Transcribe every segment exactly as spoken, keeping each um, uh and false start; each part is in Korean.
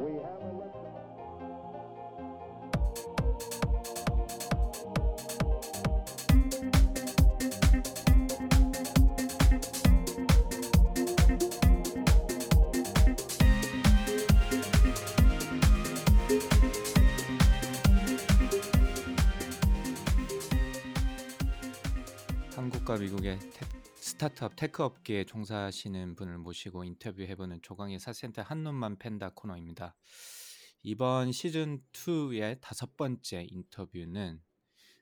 We have a lift off. 한국과 미국의 스타트업 테크업계에 종사하시는 분을 모시고 인터뷰해보는 조광의 사센터 한눈만 팬다 코너입니다. 이번 시즌이의 다섯 번째 인터뷰는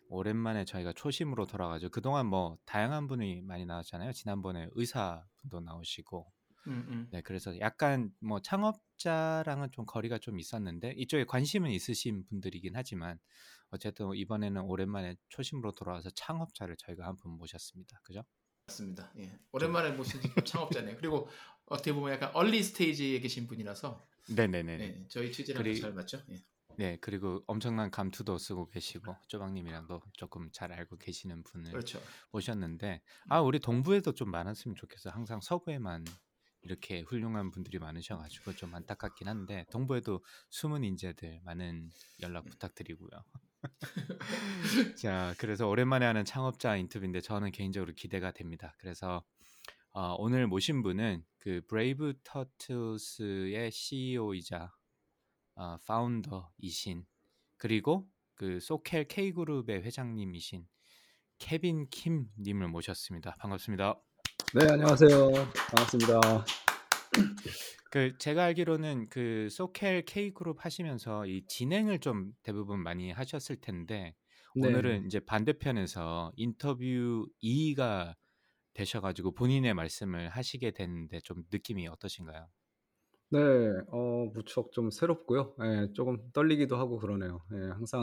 오랜만에 저희가 초심으로 돌아가죠. 그동안 뭐 다양한 분이 많이 나왔잖아요. 지난번에 의사분도 나오시고 음음. 네, 그래서 약간 뭐 창업자랑은 좀 거리가 좀 있었는데 이쪽에 관심은 있으신 분들이긴 하지만 어쨌든 이번에는 오랜만에 초심으로 돌아와서 창업자를 저희가 한 분 모셨습니다. 그죠? 맞습니다. 예. 오랜만에 모신 창업자네요. 그리고 어떻게 보면 약간 얼리 스테이지에 계신 분이라서 네네네. 네, 저희 취지랑 그리, 잘 맞죠? 예. 네, 그리고 엄청난 감투도 쓰고 계시고 쪼박님이랑도 조금 잘 알고 계시는 분을 그렇죠. 모셨는데 아 우리 동부에도 좀 많았으면 좋겠어. 항상 서부에만 이렇게 훌륭한 분들이 많으셔가지고 좀 안타깝긴 한데 동부에도 숨은 인재들 많은 연락 부탁드리고요. 자, 그래서 오랜만에 하는 창업자 인터뷰인데 저는 개인적으로 기대가 됩니다. 그래서 어, 오늘 모신 분은 그 브레이브 터틀스의 씨이오이자 어, 파운더이신 그리고 그 소켈 K-그룹의 회장님이신 케빈 킴 님을 모셨습니다. 반갑습니다. 네, 안녕하세요. 반갑습니다. 그 제가 알기로는 그 소켈 K-그룹 하시면서 이 진행을 좀 대부분 많이 하셨을 텐데 네. 오늘은 이제 반대편에서 인터뷰 이가 되셔가지고 본인의 말씀을 하시게 됐는데 좀 느낌이 어떠신가요? 네, 어 무척 좀 새롭고요. 예, 조금 떨리기도 하고 그러네요. 예, 항상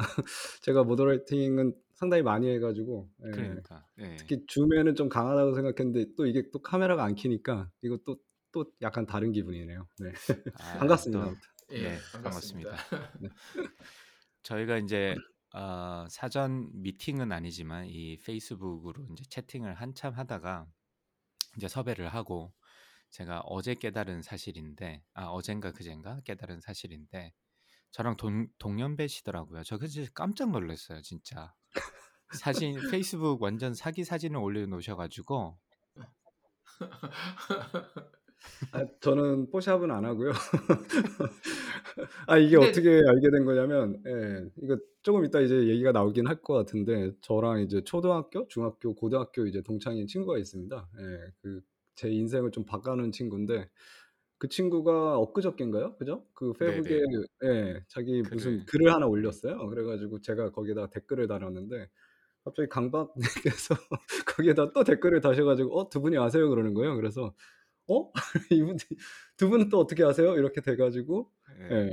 제가 모더레이팅은 상당히 많이 해가지고 예, 그러니까 예. 특히 줌에는 좀 강하다고 생각했는데 또 이게 또 카메라가 안 켜니까 이거 또 또 약간 다른 기분이네요. 네. 아, 반갑습니다. 또, 예, 네, 반갑습니다. 반갑습니다. 네. 저희가 이제 어, 사전 미팅은 아니지만 이 페이스북으로 이제 채팅을 한참 하다가 이제 섭외를 하고 제가 어제 깨달은 사실인데, 아 어젠가 그젠가 깨달은 사실인데 저랑 동, 동년배시더라고요. 저 그래서 깜짝 놀랐어요, 진짜. 사진 페이스북 완전 사기 사진을 올려놓으셔가지고. 아, 저는 포샵은 안 하고요. 아 이게 근데... 어떻게 알게 된 거냐면, 예, 이거 조금 이따 이제 얘기가 나오긴 할 것 같은데 저랑 이제 초등학교, 중학교, 고등학교 이제 동창인 친구가 있습니다. 예, 그 제 인생을 좀 바꿔놓은 친구인데 그 친구가 엊그저께인가요, 그죠? 그 페이북에 예, 자기 그래. 무슨 글을 하나 올렸어요. 그래가지고 제가 거기다 댓글을 달았는데. 갑자기 강박님께서 거기에다 또 댓글을 다셔가지고 어? 두 분이 아세요? 그러는 거예요. 그래서 어? 이분 두 분은 또 어떻게 아세요? 이렇게 돼가지고 예. 예,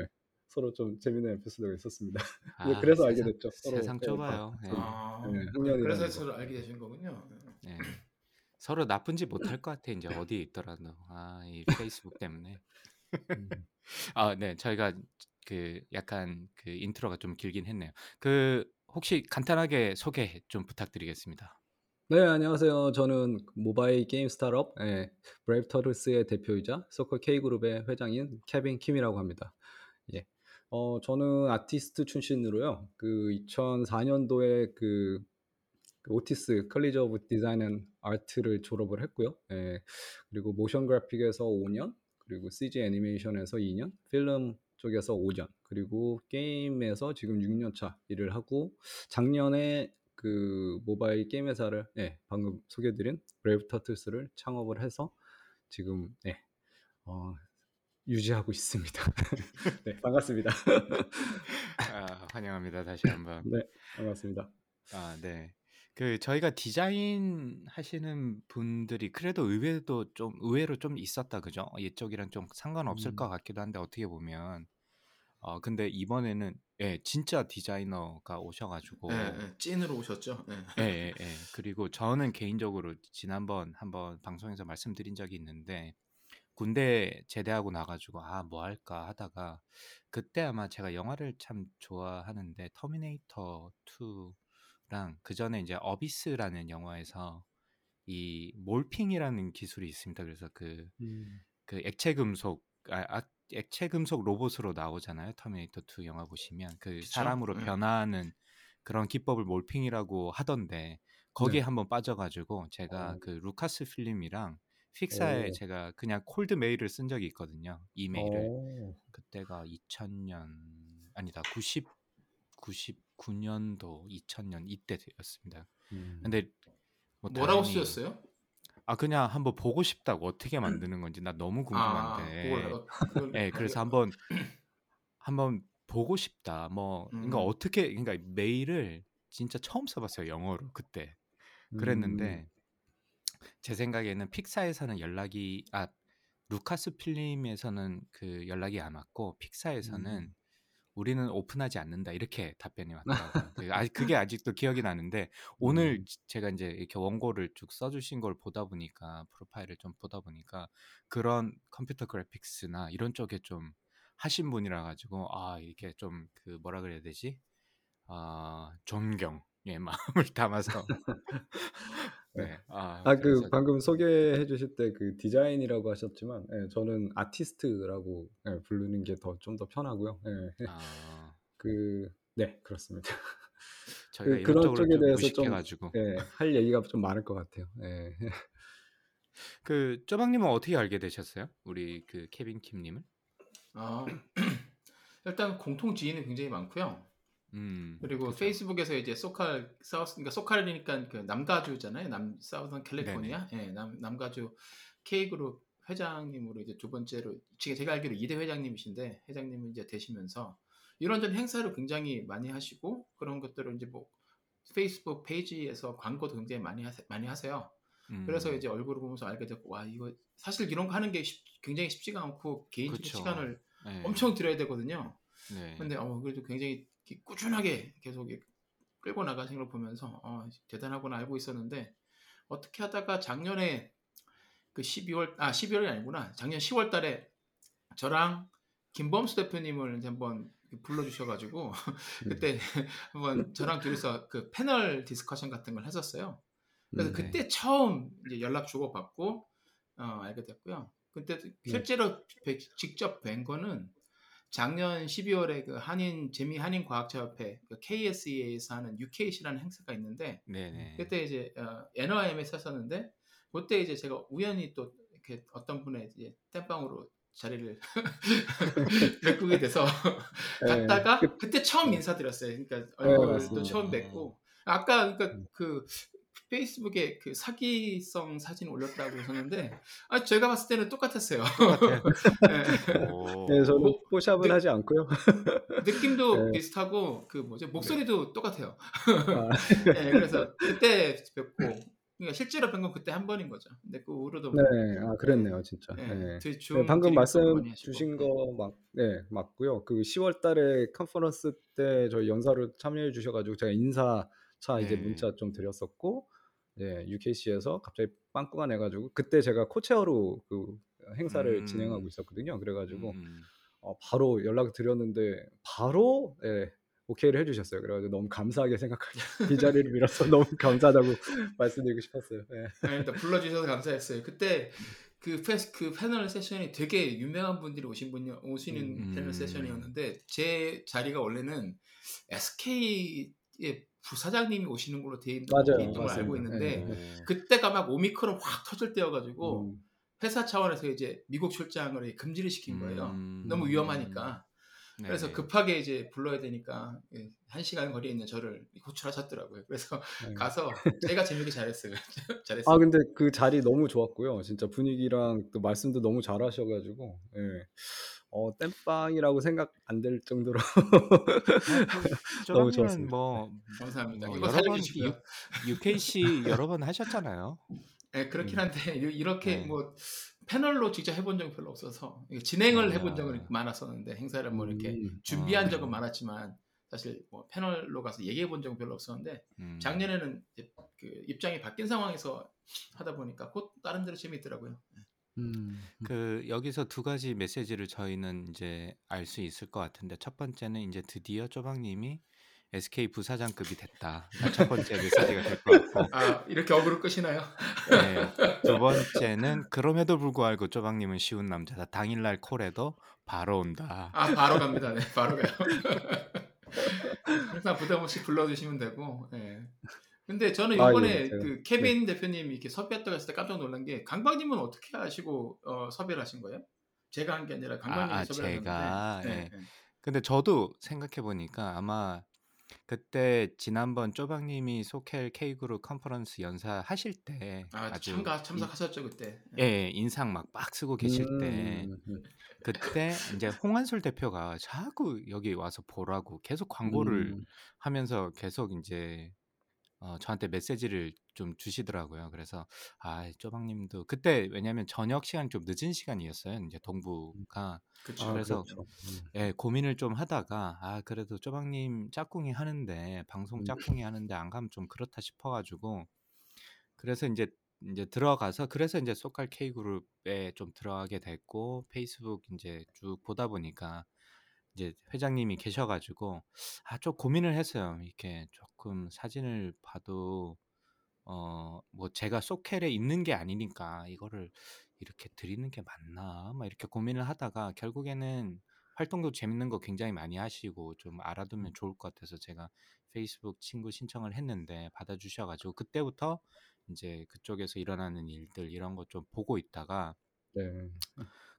서로 좀 재미있는 에피소드가 있었습니다. 아, 그래서 세상, 알게 됐죠. 서로 세상 좁아요. 예. 아, 예, 그래서 서로 알게 되신 거군요. 예. 서로 나쁜 짓 못할 것 같아. 이제 어디에 있더라도. 아, 이 페이스북 때문에. 음. 아, 네. 저희가 그 약간 그 인트로가 좀 길긴 했네요. 그 혹시 간단하게 소개 좀 부탁드리겠습니다. 네, 안녕하세요. 저는 모바일 게임 스타트업 예, 브레이브 터틀스의 대표이자 소컬 K-그룹의 회장인 케빈 킴이라고 합니다. 예, 어 저는 아티스트 출신으로요. 그 이천사년도에 그 오티스 컬리지 오브 디자인 앤 아트를 졸업을 했고요. 예, 그리고 모션 그래픽에서 오 년, 그리고 씨지 애니메이션에서 이 년, 필름 쪽에서 오 년, 그리고 게임에서 지금 육 년 차 일을 하고 작년에 그 모바일 게임 회사를 네, 방금 소개드린 브레이브 터틀스를 창업을 해서 지금 네, 어, 유지하고 있습니다. 네, 반갑습니다. 아, 환영합니다. 다시 한번. 네, 반갑습니다. 아, 네. 그 저희가 디자인 하시는 분들이 그래도 의외도 좀 의외로 좀 있었다 그죠? 이쪽이랑 좀 상관없을 음. 것 같기도 한데 어떻게 보면 어 근데 이번에는 예 진짜 디자이너가 오셔가지고 예, 예, 찐으로 오셨죠? 예. 예, 예, 예. 그리고 저는 개인적으로 지난번 한번 방송에서 말씀드린 적이 있는데 군대 제대하고 나가지고 아 뭐 할까 하다가 그때 아마 제가 영화를 참 좋아하는데 터미네이터 투 랑 그 전에 이제 어비스라는 영화에서 이 몰핑이라는 기술이 있습니다. 그래서 그, 음. 그 액체 금속 아, 아, 액체 금속 로봇으로 나오잖아요. 터미네이터 투 영화 보시면 그 그쵸? 사람으로 네. 변화하는 그런 기법을 몰핑이라고 하던데 거기에 네. 한번 빠져가지고 제가 오. 그 루카스 필름이랑 픽사에 오. 제가 그냥 콜드 메일을 쓴 적이 있거든요. 이메일을 오. 그때가 이천 년 아니다 구십 구십구 년도 이천 년 이때였습니다. 음. 근데 뭐 뭐라고 다행히, 쓰였어요? 아 그냥 한번 보고 싶다고 어떻게 만드는 건지 나 너무 궁금한데. 아, 그걸, 그걸, 네, 그래서 한번 한번 보고 싶다. 뭐 음. 그러니까 어떻게 그러니까 메일을 진짜 처음 써봤어요 영어로 그때. 그랬는데 음. 제 생각에는 픽사에서는 연락이 아 루카스 필름에서는 그 연락이 안 왔고 픽사에서는 음. 우리는 오픈하지 않는다 이렇게 답변이 왔더라고요. 아직 그게 아직도 기억이 나는데 오늘 음. 제가 이제 이렇게 원고를 쭉 써주신 걸 보다 보니까 프로파일을 좀 보다 보니까 그런 컴퓨터 그래픽스나 이런 쪽에 좀 하신 분이라 가지고 아 이렇게 좀 그 뭐라 그래야 되지? 아 존경 예 마음을 담아서 네. 아 그 방금 소개해 주실 때 그 디자인이라고 하셨지만 예, 저는 아티스트라고 예, 부르는 게 더 좀 더 편하고요. 예. 아... 그 네, 그렇습니다. 저희가 그, 그런 쪽에 대해서 좀 예, 할 얘기가 좀 많을 것 같아요. 예. 그 쪼박 님은 어떻게 알게 되셨어요? 우리 그 케빈 킴 님은? 아. 일단 공통 지인은 굉장히 많고요. 음, 그리고 그렇죠. 페이스북에서 이제 소칼 사우스 그러니까 소칼이니까 그 남가주잖아요. 남 사우스 캘리포니아. 예, 남 남가주 K-그룹 회장님으로 이제 두 번째로 제가 제가 알기로 이 대 회장님이신데 회장님은 이제 되시면서 이런저런 행사를 굉장히 많이 하시고 그런 것들을 이제 뭐 페이스북 페이지에서 광고도 굉장히 많이 하세, 많이 하세요. 음. 그래서 이제 얼굴을 보면서 알게 됐고 와, 이거 사실 이런 거 하는 게 쉽, 굉장히 쉽지가 않고 개인적인 그렇죠. 시간을 네. 엄청 들여야 되거든요. 네. 근데 어 그래도 굉장히 꾸준하게 계속 끌고 나가신 걸 보면서 어, 대단하구나 알고 있었는데 어떻게 하다가 작년에 그 십이월 아 십이월이 아니구나 작년 시월달에 저랑 김범수 대표님을 이제 한번 불러주셔가지고 그때 한번 저랑 둘이서 그 패널 디스커션 같은 걸 했었어요. 그래서 네. 그때 처음 이제 연락 주고 받고 어, 알게 됐고요. 그때 실제로 네. 직접 뵌 거는 작년 십이월에 그 한인 재미 한인 과학자협회 그 케이에스이에이에서 하는 유케이씨라는 행사가 있는데 네네. 그때 이제 어, 엔오아이엠에서 했었는데 그때 이제 제가 우연히 또 이렇게 어떤 분의 이제 땜빵으로 자리를 메꾸게 돼서 갔다가 그때 처음 인사드렸어요. 그러니까 얼굴을 또 처음 뵙고 아까 그러니까 그 페이스북에 그 사기성 사진 올렸다고 하셨는데 아 제가 봤을 때는 똑같았어요. 네, 저는 네, 포샵은 느, 하지 않고요. 느낌도 네. 비슷하고 그 뭐죠 목소리도 네. 똑같아요. 네, 그래서 그때 뵙고 그러니까 실제로 뵌 건 그때 한 번인 거죠. 근데 그 후로도 네, 아 그랬네요, 진짜. 네, 네. 네, 방금 말씀 주신 거 막, 네, 맞고요. 그 시월달에 컨퍼런스 때 저희 연사로 참여해 주셔가지고 제가 인사 차 이제 네. 문자 좀 드렸었고, 예, 유케이씨에서 갑자기 빵꾸가 내가지고 그때 제가 코체어로 그 행사를 음. 진행하고 있었거든요. 그래가지고 음. 어, 바로 연락 드렸는데 바로 예, 오케이를 해주셨어요. 그래가지고 너무 감사하게 생각하고 이 자리를 밀어서 너무 감사하다고 말씀드리고 싶었어요. 예. 네, 일단 불러주셔서 감사했어요. 그때 그, 패스, 그 패널 세션이 되게 유명한 분들이 오신 분이 오시는 음. 패널 세션이었는데 제 자리가 원래는 에스케이의 부사장님이 오시는 걸로 돼 있는 걸 알고 있는데 네. 그때가 막 오미크론 확 터질 때여가지고 음. 회사 차원에서 이제 미국 출장을 금지를 시킨 거예요. 음. 너무 위험하니까. 네. 그래서 급하게 이제 불러야 되니까 한 시간 거리에 있는 저를 호출하셨더라고요. 그래서 네. 가서 제가 재밌게 잘했어요. 잘했어요. 아 근데 그 자리 너무 좋았고요. 진짜 분위기랑 또 말씀도 너무 잘하셔가지고. 예. 어 땜빵이라고 생각 안 될 정도로 너무 좋았습니다. 뭐 감사합니다. 뭐, 여러 번 유케이씨 여러 번 하셨잖아요. 네 그렇긴 한데 이렇게 네. 뭐 패널로 직접 해본 적이 별로 없어서 진행을 아, 해본 적은 많았었는데 행사를 뭐 이렇게 음, 준비한 아, 적은 많았지만 사실 뭐 패널로 가서 얘기해본 적은 별로 없었는데 음. 작년에는 이제 그 입장이 바뀐 상황에서 하다 보니까 곧 다른 데로 재미있더라고요. 음. 그 여기서 두 가지 메시지를 저희는 이제 알 수 있을 것 같은데 첫 번째는 이제 드디어 쪼박님이 에스케이 부사장급이 됐다. 첫 번째 메시지가 될 것 같고. 아, 이렇게 어그로 끝이나요? 네. 두 번째는 그럼에도 불구하고 쪼박님은 쉬운 남자다. 당일날 콜에도 바로 온다. 아, 바로 갑니다. 네, 바로 가요. 항상 부담 없이 불러주시면 되고. 네. 근데 저는 이번에 아, 예, 그 케빈 네. 대표님이 이렇게 섭외했다고 했을 때 깜짝 놀란 게 강박님은 어떻게 아시고 어, 섭외를 하신 거예요? 제가 한 게 아니라 강박님이 아, 섭외를 했는데. 아, 제가. 네. 네. 네. 근데 저도 생각해 보니까 아마 그때 지난번 쪼박님이 소켈 K-그룹 컨퍼런스 연사 하실 때 아, 아주 참가 참석하셨죠 그때. 예, 인상 막 빡 쓰고 계실 음. 때 그때 이제 홍한솔 대표가 자꾸 여기 와서 보라고 계속 광고를 음. 하면서 계속 이제 어, 저한테 메시지를 좀 주시더라고요. 그래서 아, 쪼박님도 그때 왜냐하면 저녁 시간 좀 늦은 시간이었어요. 이제 동부가 그쵸, 아, 그래서 그렇죠. 예, 고민을 좀 하다가 아 그래도 쪼박님 짝꿍이 하는데 방송 짝꿍이 하는데 안 가면 좀 그렇다 싶어가지고 그래서 이제 이제 들어가서 그래서 이제 소칼 K-그룹에 좀 들어가게 됐고 페이스북 이제 쭉 보다 보니까. 이제 회장님이 계셔가지고 아, 좀 고민을 했어요. 이렇게 조금 사진을 봐도 어, 뭐 제가 소켈에 있는 게 아니니까 이거를 이렇게 드리는 게 맞나 막 이렇게 고민을 하다가 결국에는 활동도 재밌는 거 굉장히 많이 하시고 좀 알아두면 좋을 것 같아서 제가 페이스북 친구 신청을 했는데 받아주셔가지고 그때부터 이제 그쪽에서 일어나는 일들 이런 거 좀 보고 있다가 네.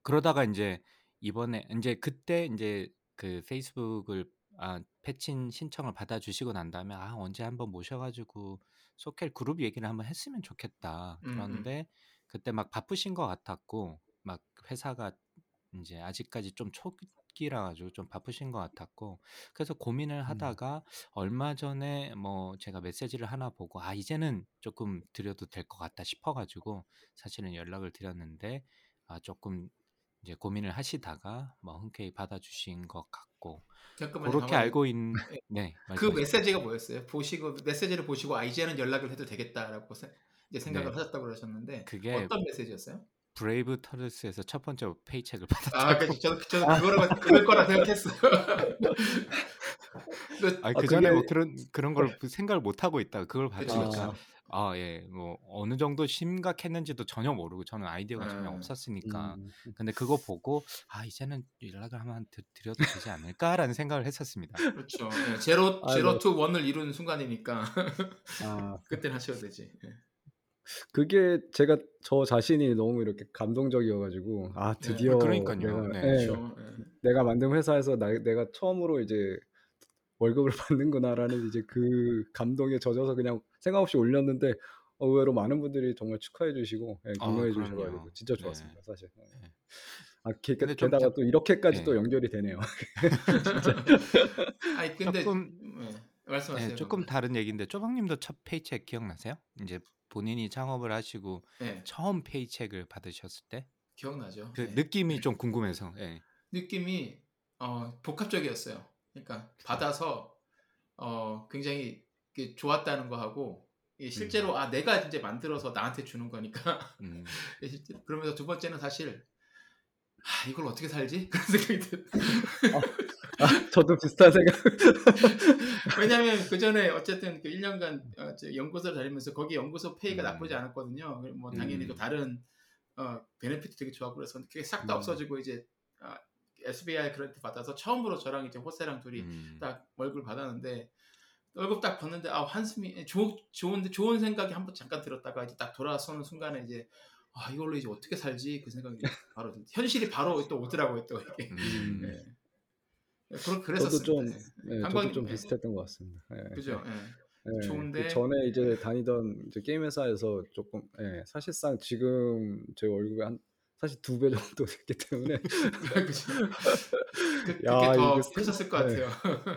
그러다가 이제 이번에 이제 그때 이제 그 페이스북을 아, 패친 신청을 받아주시고 난 다음에 아 언제 한번 모셔가지고 소켈 그룹 얘기를 한번 했으면 좋겠다. 그런데 음. 그때 막 바쁘신 것 같았고 막 회사가 이제 아직까지 좀 초기라 가지고 좀 바쁘신 것 같았고 그래서 고민을 하다가 음. 얼마 전에 뭐 제가 메시지를 하나 보고 아 이제는 조금 드려도 될 것 같다 싶어가지고 사실은 연락을 드렸는데 아 조금 이제 고민을 하시다가 뭐 흔쾌히 받아주신 것 같고 잠깐만요, 그렇게 잠깐만요. 알고 있는 네, 그 메시지가 뭐였어요? 보시고 메시지를 보시고 아 이제는 연락을 해도 되겠다라고 세, 이제 생각을 네. 하셨다고 그러셨는데 그게 어떤 메시지였어요? 브레이브 터틀스에서 첫 번째 페이첵을 받았죠. 아, 그러니까 저도 저도 그거를 그럴 거라 생각했어요. 아, 그 전에 그게... 뭐 그런 그런 걸 생각을 못 하고 있다가 그걸 받으니까. 아, 예, 뭐 어느 정도 심각했는지도 전혀 모르고 저는 아이디어가 음, 전혀 없었으니까 음. 근데 그거 보고 아 이제는 연락을 한번 드려도 되지 않을까라는 생각을 했었습니다. 그렇죠. 네, 제로 아, 제로 네. 투 원을 이루는 순간이니까 아, 그때는 하셔도 되지. 네. 그게 제가 저 자신이 너무 이렇게 감동적이어가지고 아 드디어 네, 그러니까요. 내가, 네, 그렇죠. 네, 네. 내가 만든 회사에서 나, 내가 처음으로 이제 월급을 받는구나라는 이제 그 감동에 젖어서 그냥 생각 없이 올렸는데 의외로 많은 분들이 정말 축하해 주시고 예, 격려해 아, 주셔가지고 진짜 좋았습니다. 네. 사실 네. 아, 게, 게, 게다가 좀, 또 이렇게까지 네. 또 연결이 되네요. 아니, 근데, 조금 네. 말씀하세요. 네, 조금 다른 얘기인데 쪼박님도 첫 페이첵 기억나세요? 이제 본인이 창업을 하시고 네. 처음 페이첵을 받으셨을 때 기억나죠? 그 네. 느낌이 좀 궁금해서 네. 느낌이 어, 복합적이었어요. 그러니까 받아서 어, 굉장히 좋았다는 거 하고 실제로 음. 아 내가 이제 만들어서 나한테 주는 거니까 음. 그러면서 두 번째는 사실 아, 이걸 어떻게 살지? 그런 생각이 들어요. 아, 아, 저도 비슷한 생각. 왜냐하면 그 전에 어쨌든 그 일 년간 연구소를 다니면서 거기 연구소 페이가 음. 나쁘지 않았거든요. 뭐 당연히 음. 또 다른 어, 베네핏도 되게 좋았고 그래서 그게 싹 다 음. 없어지고 이제 어, 에스비아이 그랜트 받아서 처음으로 저랑 이제 호세랑 둘이 음. 딱 월급을 받았는데 월급 딱 받는데 아 한숨이 좋 좋은데 좋은 생각이 한번 잠깐 들었다가 이제 딱 돌아서는 순간에 이제 아 이걸로 이제 어떻게 살지 그 생각이 바로 현실이 바로 또 오더라고요 또 이게 음. 네. 그러 그랬었어요. 저도, 네, 저도 좀 비슷했던 것 같습니다. 네. 그죠. 네. 네. 좋은데 그 전에 이제 다니던 이제 게임 회사에서 조금 네, 사실상 지금 제 월급이 한 사실 두 배 정도 됐기 때문에 그게 더 커졌을 것 같아요.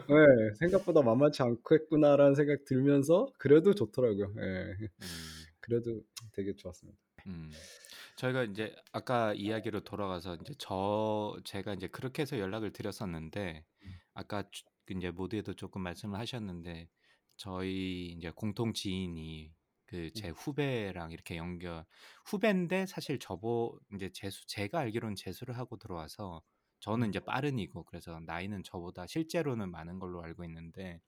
네, 생각보다 만만치 않겠구나라는 생각 들면서 그래도 좋더라고요. 네. 그래도 되게 좋았습니다. 음, 저희가 이제 아까 이야기로 돌아가서 이제 저 제가 이제 그렇게 해서 연락을 드렸었는데 아까 이제 모두에도 조금 말씀을 하셨는데 저희 이제 공통 지인이 그 제 후배랑 이렇게 연결 후배인데 사실 저보 이제 재수 제가 알기로는 재수를 하고 들어와서 저는 이제 빠른이고 그래서 나이는 저보다 실제로는 많은 걸로 알고 있는데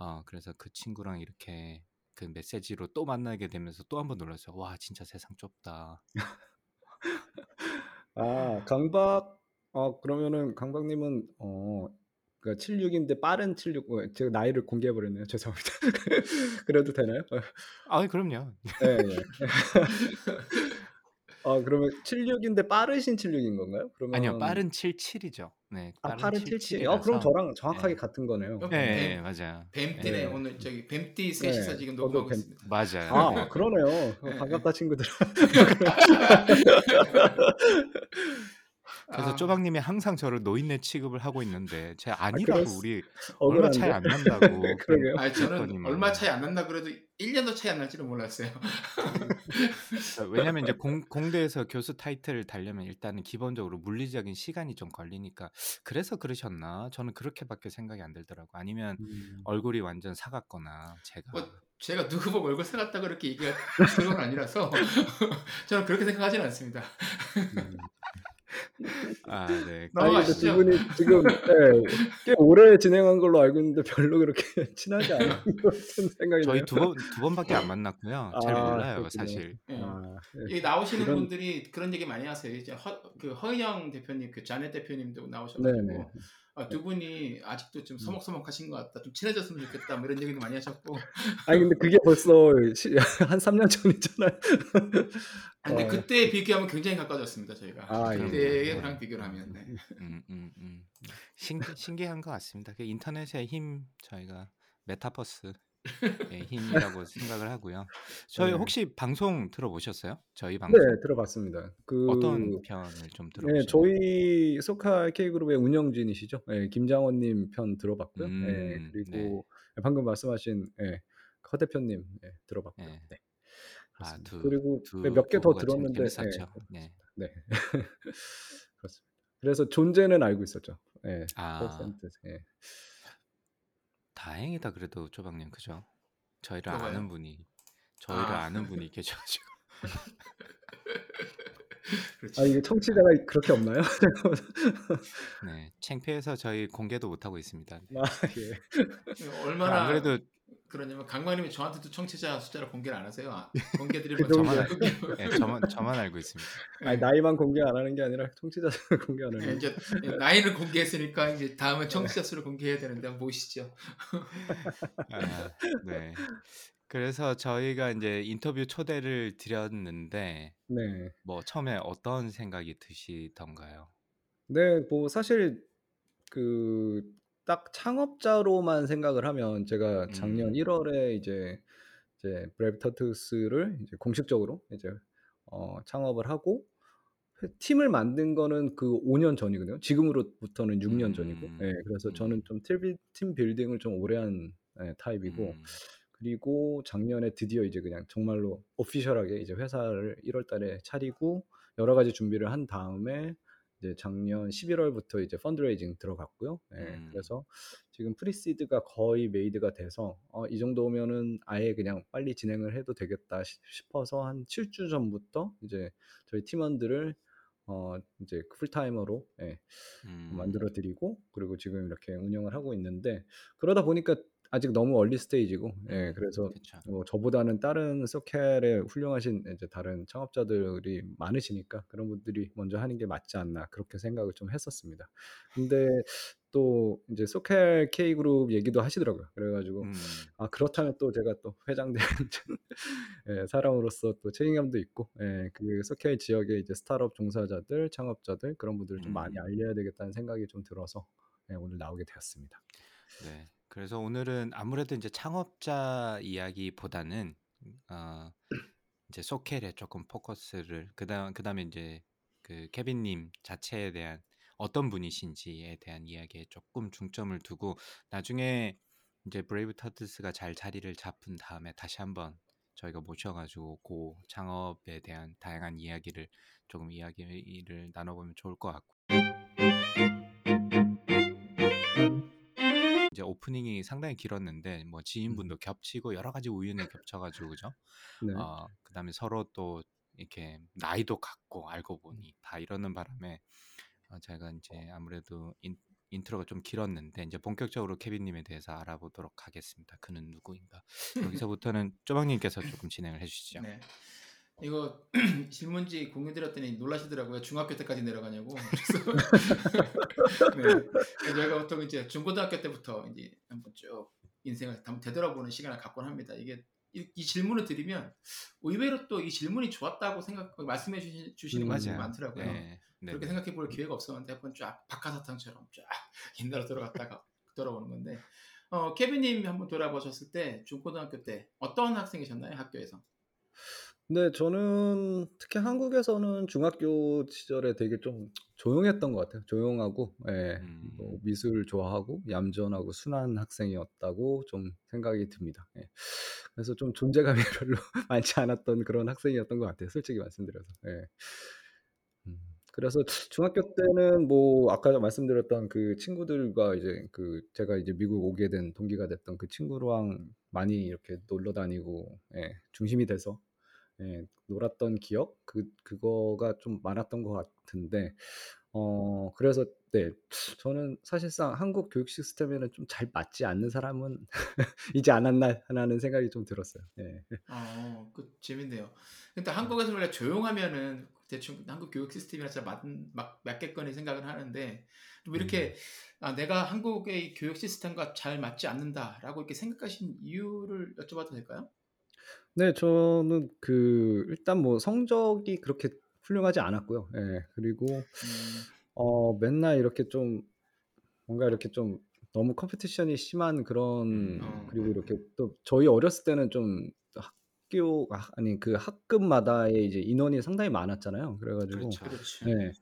어, 그래서 그 친구랑 이렇게 그 메시지로 또 만나게 되면서 또 한 번 놀랐어요. 와, 진짜 세상 좁다. 아, 강박. 어, 그러면은 강박님은 어, 그러니까 칠십육인데 빠른 칠십육. 제가 나이를 공개해 버렸네요. 죄송합니다. 그래도 되나요? 아, 그럼요. 예, 예. 어, 그러면 칠십육인데 빠르신 칠십육인 건가요? 그러면 아니요, 빠른 칠십칠이죠. 네, 아, 빠른 칠십칠. 어, 그럼 저랑 정확하게 네. 같은 거네요. 네, 네, 네 맞아요. 뱀띠네 네. 오늘 저기 뱀띠 셋이서 네. 지금 녹음하고 뱀... 있습니다. 맞아요. 아, 그러네요. 네. 반갑다 친구들. 그래서 아... 쪼박님이 항상 저를 노인네 취급을 하고 있는데 제가 아니라고 아, 그럴... 우리 얼마 억울한데? 차이 안 난다고. 그러게요. 아니, 저는 얼마 차이 안 난다 그래도 일 년도 차이 안 날지는 몰랐어요. 왜냐하면 이제 공, 공대에서 교수 타이틀을 달려면 일단은 기본적으로 물리적인 시간이 좀 걸리니까 그래서 그러셨나? 저는 그렇게밖에 생각이 안 들더라고. 아니면 음... 얼굴이 완전 사갔거나 제가. 뭐... 제가 누구 보고 얼굴 살았다 그렇게 얘기가 그런 건 아니라서 저는 그렇게 생각하지는 않습니다. 아, 네. 아니, 두 분이 지금 네, 꽤 오래 진행한 걸로 알고 있는데 별로 그렇게 친하지 않은 것 같은 생각이 저희 두 번, 두 번밖에 안 만났고요. 잘 아, 몰라요, 그렇군요. 사실. 네. 아, 네. 여기 나오시는 그런... 분들이 그런 얘기 많이 하세요. 이제 허, 그 허인영 대표님, 그 자넷 대표님도 나오셨고. 아, 두 분이 아직도 좀 서먹서먹하신 것 같다. 좀 친해졌으면 좋겠다. 뭐 이런 얘기도 많이 하셨고. 아니 근데 그게 벌써 한 삼 년 전이잖아요. 근데 어... 그때에 비교하면 굉장히 가까워졌습니다. 저희가 아, 그때랑 예. 비교를 하면 네. 음, 음, 음. 신, 신기한 것 같습니다. 그 인터넷의 힘 저희가 메타버스. 네, 힘이라고 생각을 하고요. 저희 혹시 네. 방송 들어보셨어요? 저희 방송? 네, 들어봤습니다. 그... 어떤 편을 좀 들어보셨나요? 네, 저희 소칼 K그룹의 운영진이시죠. 네, 김장원님 편 들어봤고요. 음, 네, 그리고 네. 방금 말씀하신 네, 허 대표님 네, 들어봤고요. 네. 네. 아, 두, 그리고 네, 몇 개 더 들었는데 네, 네. 네. 그렇습니다. 그래서 존재는 알고 있었죠. 네, 아. 네. 다행이다 그래도 쪼박님 그죠? 저희를 그거요? 아는 분이 저희를 아. 아는 분이 계셔가지고 아 이게 청취자가 그렇게 없나요? 네 창피해서 저희 공개도 못하고 있습니다. 아, 예. 얼마나 안 그래도 그러냐면 강만님이 저한테도 청취자 숫자를 공개를 안 하세요. 아, 공개드리면 그 저만, 네, 저만 저만 알고 있습니다. 아니, 나이만 공개 안 하는 게 아니라 청취자 수를 공개 안 하는. 네, 이제 나이를 공개했으니까 이제 다음에 청취자 수를 공개해야 되는데 모시죠. 아, 네. 그래서 저희가 이제 인터뷰 초대를 드렸는데, 네. 뭐 처음에 어떤 생각이 드시던가요? 네, 뭐 사실 그. 딱 창업자로만 생각을 하면 제가 작년 음. 일월에 이제 이제 브레이브 터틀스를 이제 공식적으로 이제 어, 창업을 하고 팀을 만든 거는 그 오 년 전이거든요. 지금으로부터는 육 년 음. 전이고. 네, 그래서 저는 좀 팀 빌딩을 좀 오래 한 네, 타입이고. 음. 그리고 작년에 드디어 이제 그냥 정말로 오피셜하게 이제 회사를 일월 달에 차리고 여러 가지 준비를 한 다음에 이제 작년 십일월부터 이제 펀드레이징 들어갔고요. 네, 음. 그래서 지금 프리시드가 거의 메이드가 돼서 어, 이 정도면은 아예 그냥 빨리 진행을 해도 되겠다 싶어서 한 칠 주 전부터 이제 저희 팀원들을 어, 이제 풀타이머로 예, 음. 만들어 드리고 그리고 지금 이렇게 운영을 하고 있는데 그러다 보니까 아직 너무 얼리 스테이지고 예, 그래서 뭐 저보다는 다른 소켈의 훌륭하신 이제 다른 창업자들이 많으시니까 그런 분들이 먼저 하는 게 맞지 않나 그렇게 생각을 좀 했었습니다. 근데 또 이제 소켈 K그룹 얘기도 하시더라고요. 그래가지고 음. 아 그렇다면 또 제가 또 회장된 예, 사람으로서 또 책임감도 있고 예, 그 소켈 지역의 이제 스타트업 종사자들, 창업자들 그런 분들을 좀 음. 많이 알려야 되겠다는 생각이 좀 들어서 예, 오늘 나오게 되었습니다. 네. 그래서 오늘은 아무래도 이제 창업자 이야기보다는 어, 이제 소켈에 조금 포커스를 그다음 그다음에 이제 그 케빈님 자체에 대한 어떤 분이신지에 대한 이야기에 조금 중점을 두고 나중에 이제 브레이브 터틀스가 잘 자리를 잡은 다음에 다시 한번 저희가 모셔가지고 고 창업에 대한 다양한 이야기를 조금 이야기를 나눠보면 좋을 것 같고. 이제 오프닝이 상당히 길었는데 뭐 지인분도 음. 겹치고 여러 가지 우연이 겹쳐가지고 그죠? 네. 어, 그다음에 서로 또 이렇게 나이도 같고 알고 보니 다 이러는 바람에 어, 제가 이제 아무래도 인, 인트로가 좀 길었는데 이제 본격적으로 케빈님에 대해서 알아보도록 하겠습니다. 그는 누구인가? 여기서부터는 쪼박님께서 조금 진행을 해주시죠. 네. 이거 질문지 공유드렸더니 놀라시더라고요. 중학교 때까지 내려가냐고. 네. 저희가 보통 이제 중고등학교 때부터 이제 한번 쭉 인생을 되돌아보는 시간을 갖곤 합니다. 이게 이, 이 질문을 드리면 의외로 또 이 질문이 좋았다고 생각 말씀해 주시, 주시는 분들이 음, 많더라고요. 네, 네, 그렇게 네. 생각해 볼 기회가 없었는데 한번 쫙 박하사탕처럼 쫙 옛날로 돌아갔다가 돌아오는 건데 어, 케빈님 한번 돌아보셨을 때 중고등학교 때 어떤 학생이셨나요? 학교에서? 네, 저는 특히 한국에서는 중학교 시절에 되게 좀 조용했던 것 같아요. 조용하고, 예, 음. 뭐 미술 좋아하고, 얌전하고, 순한 학생이었다고 좀 생각이 듭니다. 예. 그래서 좀 존재감이 별로 많지 않았던 그런 학생이었던 것 같아요. 솔직히 말씀드려서. 예. 음. 그래서 중학교 때는 뭐 아까 말씀드렸던 그 친구들과 이제 그 제가 이제 미국 오게 된 동기가 됐던 그 친구랑 많이 이렇게 놀러 다니고, 예, 중심이 돼서. 예, 놀았던 기억 그 그거가 좀 많았던 것 같은데 어 그래서 네 저는 사실상 한국 교육 시스템에는 좀 잘 맞지 않는 사람은 이제 않았나 하는 생각이 좀 들었어요. 예. 어, 그 재밌네요. 근데 한국에서 원래 조용하면은 대충 한국 교육 시스템이랑 잘 맞 막 맞겠거니 생각을 하는데 좀 이렇게 음. 아, 내가 한국의 교육 시스템과 잘 맞지 않는다라고 이렇게 생각하신 이유를 여쭤봐도 될까요? 네, 저는 그 일단 뭐 성적이 그렇게 훌륭하지 않았고요. 예, 그리고 음. 어 맨날 이렇게 좀 뭔가 이렇게 좀 너무 컴피티션이 심한 그런 음. 그리고 이렇게 또 저희 어렸을 때는 좀 학교 아니 그 학급마다의 이제 인원이 상당히 많았잖아요. 그래가지고 그렇죠, 그렇죠. 예,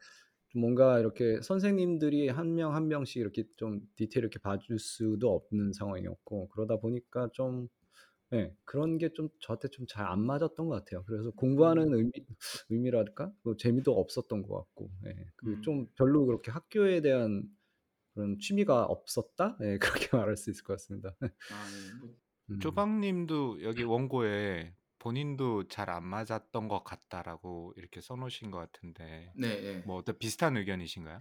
뭔가 이렇게 선생님들이 한 명 한 명씩 이렇게 좀 디테일 이렇게 봐줄 수도 없는 상황이었고 그러다 보니까 좀 네, 그런 게 좀 저한테 좀 잘 안 맞았던 것 같아요. 그래서 공부하는 의미, 의미랄까? 뭐 재미도 없었던 것 같고, 네, 그 좀 별로 그렇게 학교에 대한 그런 취미가 없었다? 네, 그렇게 말할 수 있을 것 같습니다. 쪼박님도 음. 여기 원고에 본인도 잘 안 맞았던 것 같다라고 이렇게 써놓으신 것 같은데, 네, 네. 뭐 어떤 비슷한 의견이신가요?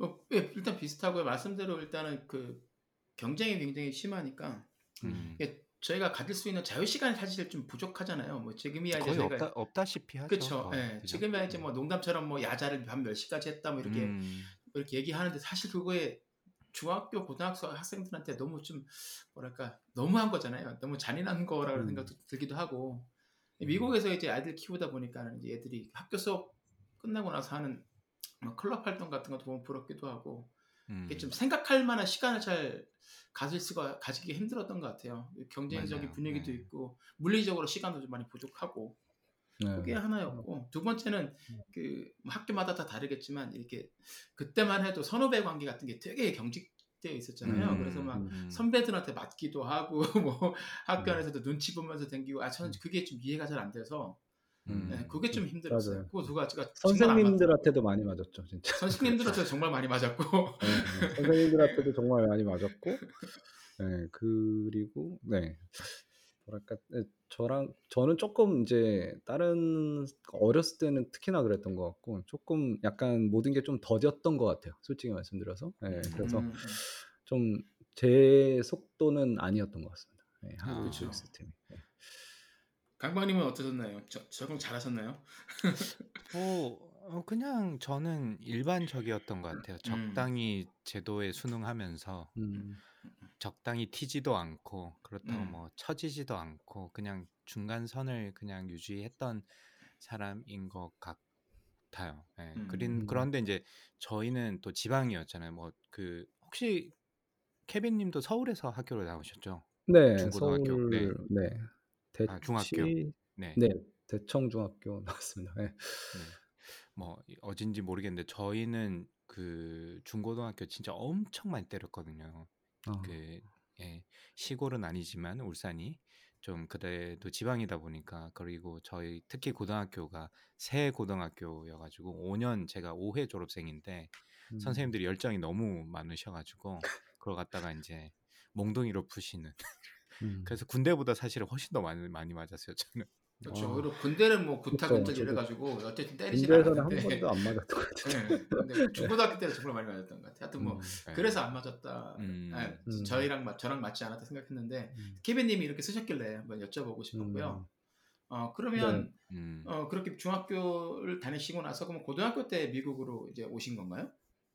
어, 예, 일단 비슷하고요. 말씀대로 일단은 그 경쟁이 굉장히 심하니까. 음. 예, 저희가 가질 수 있는 자유 시간이 사실 좀 부족하잖아요. 뭐 지금이야 이제 거의 없다, 없다시피 하죠. 그렇죠. 예, 지금이야 이제 뭐 농담처럼 뭐 야자를 밤 몇 시까지 했다 뭐 이렇게 음. 이렇게 얘기하는데 사실 그거에 중학교 고등학교 학생들한테 너무 좀 뭐랄까 너무한 거잖아요. 너무 잔인한 거라는 음. 생각도 들기도 하고 미국에서 이제 아이들 키우다 보니까 이제 애들이 학교 수업 끝나고 나서 하는 뭐 클럽 활동 같은 것도 보면 부럽기도 하고. 이게 좀 생각할 만한 시간을 잘 가질 수가 가지기 힘들었던 것 같아요. 경쟁적인 맞아요. 분위기도 네. 있고 물리적으로 시간도 좀 많이 부족하고 네. 그게 하나였고 두 번째는 그 학교마다 다 다르겠지만 이렇게 그때만 해도 선후배 관계 같은 게 되게 경직되어 있었잖아요. 음, 그래서 막 음. 선배들한테 맞기도 하고 뭐 학교 안에서도 음. 눈치 보면서 댕기고 아 저는 그게 좀 이해가 잘 안 돼서. 음. 네, 그게 좀 힘들었어요. 그 두 가지가 선생님들한테도 많이 맞았죠, 진짜. 선생님들한테도 정말 많이 맞았고, 네, 네. 선생님들한테도 정말 많이 맞았고, 네, 그리고 네, 뭐랄까, 네, 저랑 저는 조금 이제 다른 어렸을 때는 특히나 그랬던 것 같고, 조금 약간 모든 게 좀 더뎠던 것 같아요, 솔직히 말씀드려서. 네, 그래서 음. 좀 제 속도는 아니었던 것 같습니다. 네, 한국 교육 시스템이. 네. 강박님은 어떠셨나요? 저, 적응 잘하셨나요? 뭐 그냥 저는 일반적이었던 것 같아요. 적당히 음. 제도에 순응하면서 음. 적당히 튀지도 않고 그렇다고 음. 뭐 처지지도 않고 그냥 중간선을 그냥 유지했던 사람인 것 같아요. 예. 음. 그린, 그런데 이제 저희는 또 지방이었잖아요. 뭐 그 혹시 케빈님도 서울에서 학교를 나오셨죠? 네, 중고등학교. 서울. 네. 네. 대... 아, 중학교, 네, 네 대청 중학교 나왔습니다. 네. 네. 뭐 어딘지 모르겠는데 저희는 그 중고등학교 진짜 엄청 많이 때렸거든요. 어. 그 예, 시골은 아니지만 울산이 좀 그래도 지방이다 보니까 그리고 저희 특히 고등학교가 새 고등학교여가지고 오 년 제가 오 회 졸업생인데 음. 선생님들이 열정이 너무 많으셔가지고 그걸 갖다가 이제 몽둥이로 푸시는. 음. 그래서 군대보다 사실 훨씬 더 많이, 많이 맞았어요 저는. 그렇죠. 그리고 군대는 뭐 구타근절 이래가지고 어쨌든 때리진 않았는데 군대에서는 한 번도 안 맞았던 것 같아요. 네. 근데 중고등학교 때는 정말 많이 맞았던 것 같아요. 하여튼 뭐 음, 네. 그래서 안 맞았다. 음, 네. 음. 저희랑 저랑 맞지 않았다 생각했는데 음. 케빈님이 이렇게 쓰셨길래 한번 여쭤보고 싶었고요. 음. 어 그러면 네. 음. 어 그렇게 중학교를 다니시고 나서 그럼 고등학교 때 미국으로 이제 오신 건가요?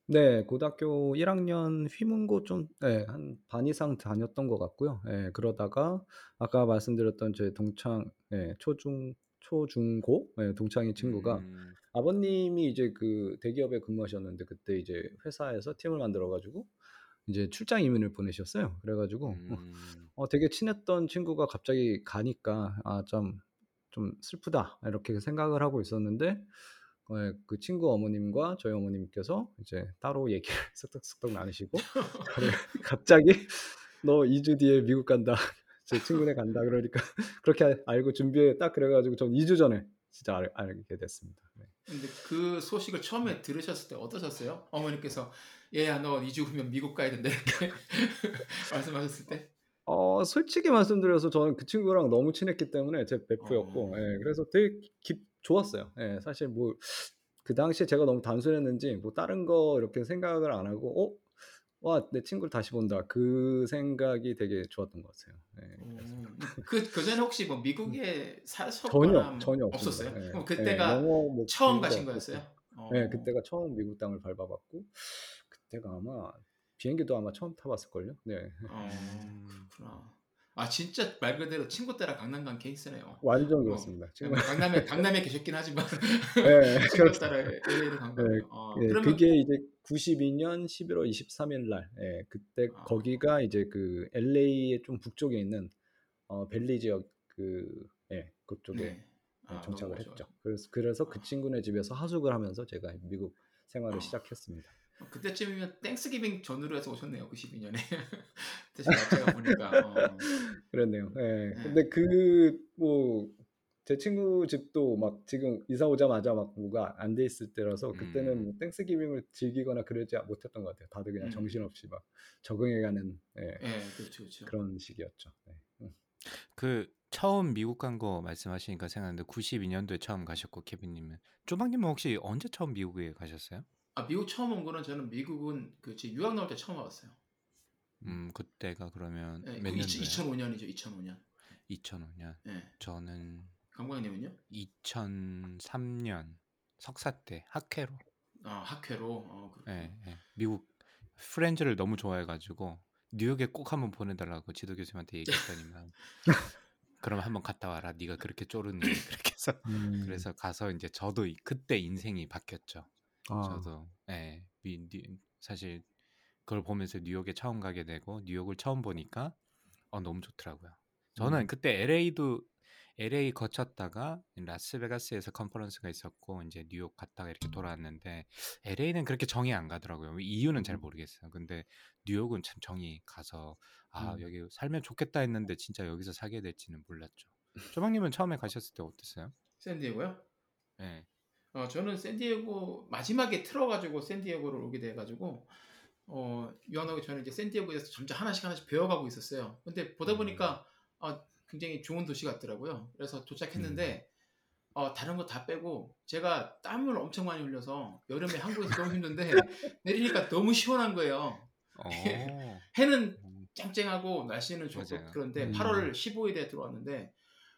네, 고등학교 일 학년 휘문고 좀, 네, 한 반 이상 다녔던 것 같고요. 네, 그러다가 아까 말씀드렸던 제 동창, 네, 초중, 초중고, 네, 동창인 친구가 음. 아버님이 이제 그 대기업에 근무하셨는데 그때 이제 회사에서 팀을 만들어가지고 이제 출장 이민을 보내셨어요. 그래가지고 음. 어, 되게 친했던 친구가 갑자기 가니까 아, 좀, 좀 슬프다 이렇게 생각을 하고 있었는데 네, 그 친구 어머님과 저희 어머님께서 이제 따로 얘기를 쓱쓱쓱 나누시고 갑자기 너 이 주 뒤에 미국 간다 제 친구네 간다 그러니까 그렇게 알고 준비해 딱 그래가지고 전 이 주 전에 진짜 알, 알게 됐습니다. 네. 근데 그 소식을 처음에 들으셨을 때 어떠셨어요? 어머님께서 얘야 너 이 주 후면 미국 가야 된다 이렇게 말씀하셨을 때? 어 솔직히 말씀드려서 저는 그 친구랑 너무 친했기 때문에 제 베프였고 어... 네, 그래서 되게 깊 좋았어요. 예, 사실 뭐 그 당시에 제가 너무 단순했는지 뭐 다른 거 이렇게 생각을 안 하고 어? 와, 내 친구를 다시 본다. 그 생각이 되게 좋았던 것 같아요. 예, 그, 그 전에 혹시 뭐 미국에 사셨거나 전혀, 전혀 없었어요? 예, 그럼 그때가 예, 뭐 처음 가신 거였어요? 어. 예, 그때가 처음 미국 땅을 밟아봤고 그때가 아마 비행기도 아마 처음 타봤을걸요? 네. 어, 그렇구나. 아 진짜 말 그대로 친구 따라 강남 간 케이스네요. 완전 그렇습니다. 어, 강남에 강남에 계셨긴 하지만 네, 친구 따라 엘에이로 간 거예요. 네, 어, 네, 그러면... 그게 이제 구십이 년 십일월 이십삼 일 날, 예, 그때 아, 거기가 이제 그 엘에이의 좀 북쪽에 있는 어, 벨리 지역 그, 예, 그쪽에 네. 아, 정착을 했죠. 좋아요. 그래서 그래서 아. 그 친구네 집에서 하숙을 하면서 제가 미국 생활을 아. 시작했습니다. 그때쯤이면 땡스기빙 전으로 해서 오셨네요. 구십이 년에 대신 제가 보니까 어. 그랬네요. 네. 네. 근데 그 뭐 제 친구 집도 막 지금 이사 오자마자 막 뭐가 안 돼 있을 때라서 그때는 음. 뭐 땡스기빙을 즐기거나 그러지 못했던 것 같아요. 다들 그냥 음. 정신없이 막 적응해가는 네. 네, 그렇죠, 그렇죠. 그런 시기였죠. 네. 음. 그 처음 미국 간 거 말씀하시니까 생각나는데 구십이 년도에 처음 가셨고 케빈님은 조박님은 혹시 언제 처음 미국에 가셨어요? 아 미국 처음 온 거는 저는 미국은 그 제 유학 나올 때 처음 와봤어요. 음 그때가 그러면 네, 몇 년도예요? 이천오 년이죠. 이천오 년. 이천오 년. 네. 저는 강광님은요? 이천삼 년 석사 때 학회로. 아 학회로. 아, 네, 네. 미국 프렌즈를 너무 좋아해가지고 뉴욕에 꼭 한번 보내달라고 지도 교수님한테 얘기했더니만. 그럼 한번 갔다 와라. 네가 그렇게 쪼르니 그렇게 해서 음. 그래서 가서 이제 저도 그때 인생이 바뀌었죠. 아. 저도 예, 미, 뉴, 사실 그걸 보면서 뉴욕에 처음 가게 되고 뉴욕을 처음 보니까 어, 너무 좋더라고요. 저는 음. 그때 엘에이도 엘에이 거쳤다가 라스베가스에서 컨퍼런스가 있었고 이제 뉴욕 갔다가 이렇게 돌아왔는데 엘에이는 그렇게 정이 안 가더라고요. 이유는 잘 모르겠어요. 근데 뉴욕은 참 정이 가서 아 음. 여기 살면 좋겠다 했는데 진짜 여기서 살게 될지는 몰랐죠. 조박님은 처음에 가셨을 때 어땠어요? 샌디에고요? 네. 어, 저는 샌디에고 마지막에 틀어가지고 샌디에고를 오게 돼가지고 어, 유학하기 전에 이제 샌디에고에서 점차 하나씩 하나씩 배워가고 있었어요. 근데 보다 보니까 음. 어, 굉장히 좋은 도시 같더라고요. 그래서 도착했는데 음. 어, 다른 거 다 빼고 제가 땀을 엄청 많이 흘려서 여름에 한국에서 너무 힘든데 내리니까 너무 시원한 거예요. 해는 쨍쨍하고 날씨는 좋고 맞아요. 그런데 음. 팔월 십오 일에 들어왔는데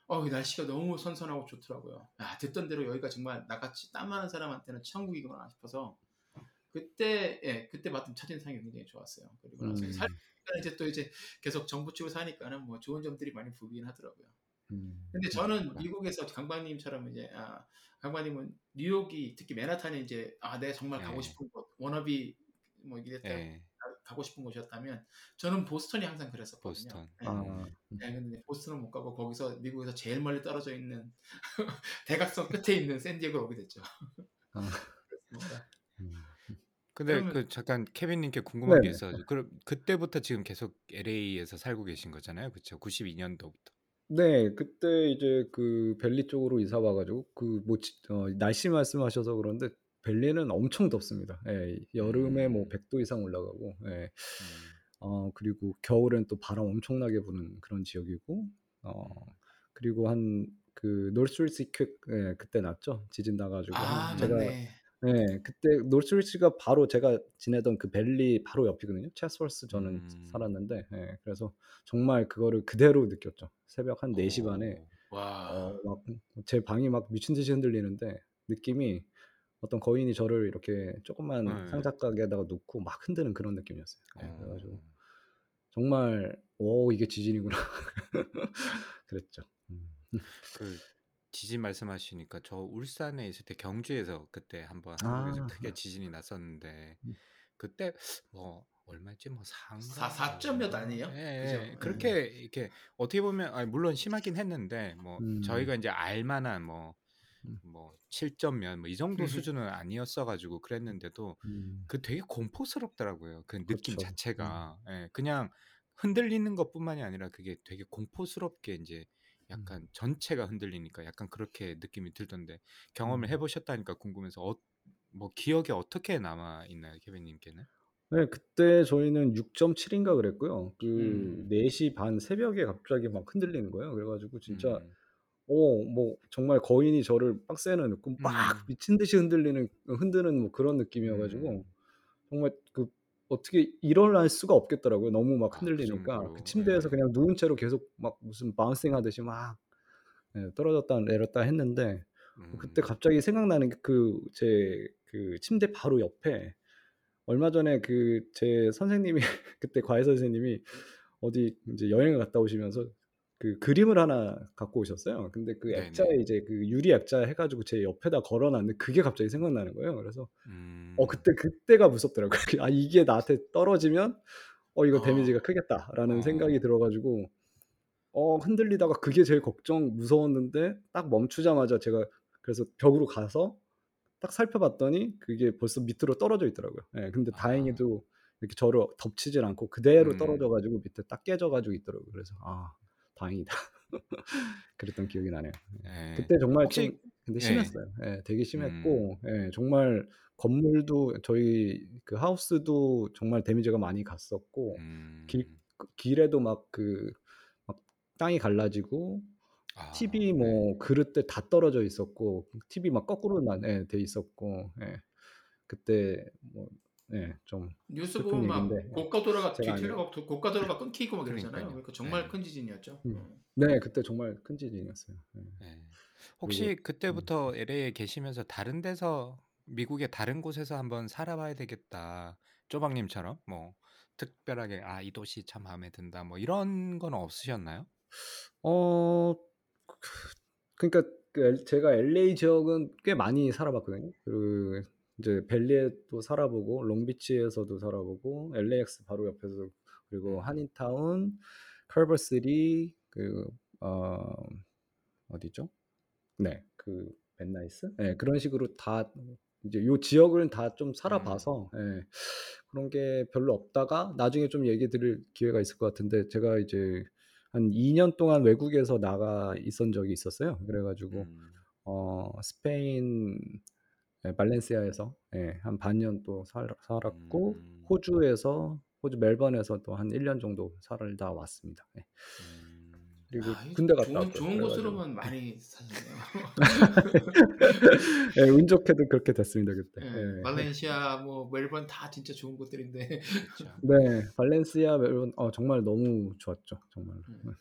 어, 날씨가 너무 선선하고 좋더라고요. 아, 듣던 대로 여기가 정말 나같이 땀 많은 사람한테는 천국이구나 싶어서 그때 예, 그때 맡은 첫 인상이 굉장히 좋았어요. 그리고 나서 음. 살면 이제 또 이제 계속 정부 치고 사니까는 뭐 좋은 점들이 많이 보이긴 하더라고요. 음. 근데 저는 미국에서 강반님처럼 이제 아, 강반님은 뉴욕이 특히 맨하탄이 이제 아, 내가 정말 가고 싶은 곳, 워너비 뭐 이랬다. 가고 싶은 곳이었다면 저는 보스턴이 항상 그랬었거든요. 보스턴. 네. 아, 네. 근데 보스턴은 못 가고 거기서 미국에서 제일 멀리 떨어져 있는 대각선 끝에 있는 샌디에고로 오게 됐죠. 아. 음. 근데 그러면, 그 잠깐 케빈님께 궁금한 네. 게 있어서 그럼 그때부터 지금 계속 엘에이에서 살고 계신 거잖아요, 그렇죠? 구십이 년도부터. 네, 그때 이제 그 벨리 쪽으로 이사 와가지고 그 뭐 어, 날씨 말씀하셔서 그런데. 벨리는 엄청 덥습니다. 예, 여름에 뭐 백 도 이상 올라가고, 예. 음. 어, 그리고 겨울엔 또 바람 엄청나게 부는 그런 지역이고, 어, 그리고 한 그 노스위치크 예, 그때 났죠. 지진 나가지고. 아, 제가 맞네. 예, 그때 노스위치가 바로 제가 지내던 그 밸리 바로 옆이거든요. 채스월스 저는 음. 살았는데 예, 그래서 정말 그거를 그대로 느꼈죠. 새벽 한 네 시 오, 반에 와. 어, 막 제 방이 막 미친 듯이 흔들리는데 느낌이 어떤 거인이 저를 이렇게 조그만 네. 상자가게에다가 놓고 막 흔드는 그런 느낌이었어요. 예, 그래가지고 어. 정말 오 이게 지진이구나 그랬죠. 음. 그 지진 말씀하시니까 저 울산에 있을 때 경주에서 그때 한번 한국에서 아, 크게 지진이 났었는데 그때 뭐 얼마였지 뭐 사, 사 점 몇 아니에요? 예, 그죠? 예. 그렇게 음. 이렇게 어떻게 보면 아니, 물론 심하긴 했는데 뭐 음. 저희가 이제 알만한 뭐 뭐 칠 점 면 뭐 이 정도 음. 수준은 아니었어가지고 그랬는데도 음. 그 되게 공포스럽더라고요. 그 느낌 그쵸. 자체가 음. 예, 그냥 흔들리는 것뿐만이 아니라 그게 되게 공포스럽게 이제 약간 음. 전체가 흔들리니까 약간 그렇게 느낌이 들던데 경험을 해보셨다니까 궁금해서 어, 뭐 기억에 어떻게 남아 있나요, 케빈님께는? 네, 그때 저희는 육 점 칠인가 그랬고요. 그 음. 네 시 반 새벽에 갑자기 막 흔들리는 거예요. 그래가지고 진짜 음. 오, 뭐 정말 거인이 저를 박스에는 넣고 막 음. 미친 듯이 흔들리는 흔드는 뭐 그런 느낌이어가지고 음. 정말 그 어떻게 일어날 수가 없겠더라고요. 너무 막 아, 흔들리니까 그 그 침대에서 예. 그냥 누운 채로 계속 막 무슨 바운싱 하듯이 막 예, 떨어졌다 내렸다 했는데 음. 그때 갑자기 생각나는 그 제 그 침대 바로 옆에 얼마 전에 그 제 선생님이 그때 과외 선생님이 어디 이제 여행을 갔다 오시면서 그 그림을 하나 갖고 오셨어요. 근데 그 네네. 액자에 이제 그 유리 액자 해가지고 제 옆에다 걸어놨는데 그게 갑자기 생각나는 거예요. 그래서 음. 어 그때 그때가 무섭더라고요. 아 이게 나한테 떨어지면 어 이거 데미지가 어. 크겠다라는 어. 생각이 들어가지고 어 흔들리다가 그게 제일 걱정 무서웠는데 딱 멈추자마자 제가 그래서 벽으로 가서 딱 살펴봤더니 그게 벌써 밑으로 떨어져 있더라고요. 예, 근데 아. 다행히도 이렇게 저를 덮치질 않고 그대로 음. 떨어져가지고 밑에 딱 깨져가지고 있더라고요. 그래서 아 다행이다. 그랬던 기억이 나네요. 예. 그때 정말 혹시 좀 근데 심했어요. 예. 예, 되게 심했고 음. 예, 정말 건물도 저희 그 하우스도 정말 데미지가 많이 갔었고 음. 길 길에도 막 그 막 땅이 갈라지고 아, 티비 네. 뭐 그릇들 다 떨어져 있었고 티비 막 거꾸로 난 예, 돼 있었고 예. 그때 뭐 예, 좀 뉴스 슬픈 보면 막 얘기인데 고가도로가 제가 안 뒤틀려가 고가도로가 끊기고 막 그러잖아요. 그러니까요. 그러니까 정말 네. 큰 지진이었죠. 음. 네, 그때 정말 큰 지진이었어요. 네. 네. 그리고 혹시 음. 그때부터 엘에이에 계시면서 다른 데서 미국의 다른 곳에서 한번 살아봐야 되겠다. 쪼박님처럼 뭐 특별하게 아, 이 도시 참 마음에 든다. 뭐 이런 건 없으셨나요? 어, 그러니까 그 엘- 제가 엘에이 지역은 꽤 많이 살아봤거든요. 그 이제 벨리에도 살아보고 롱비치에서도 살아보고 엘에이엑스 바로 옆에서 그리고 한인타운, 칼버시티 그 어, 어디죠? 네, 그 맨나이스? 네, 그런 식으로 다 이제 요 지역을 다 좀 음. 살아봐서 예, 그런 게 별로 없다가 나중에 좀 얘기 드릴 기회가 있을 것 같은데 제가 이제 한 이 년 동안 외국에서 나가 있었던 적이 있었어요. 그래가지고 음. 어, 스페인 예, 발렌시아에서 예, 한 반년 또 살, 살았고 음. 호주에서 호주 멜번에서 또 한 일 년 정도 살다 왔습니다. 예. 음. 그리고 아, 이 군대 갔다 좋은 왔고요. 좋은 그래가지고 곳으로만 많이 사셨네요. 예, 운 좋게도 그렇게 됐습니다 그때. 예, 예. 발렌시아, 뭐 멜번 다 진짜 좋은 곳들인데. 그렇죠. 네, 발렌시아 멜론 어, 정말 너무 좋았죠 정말로. 음.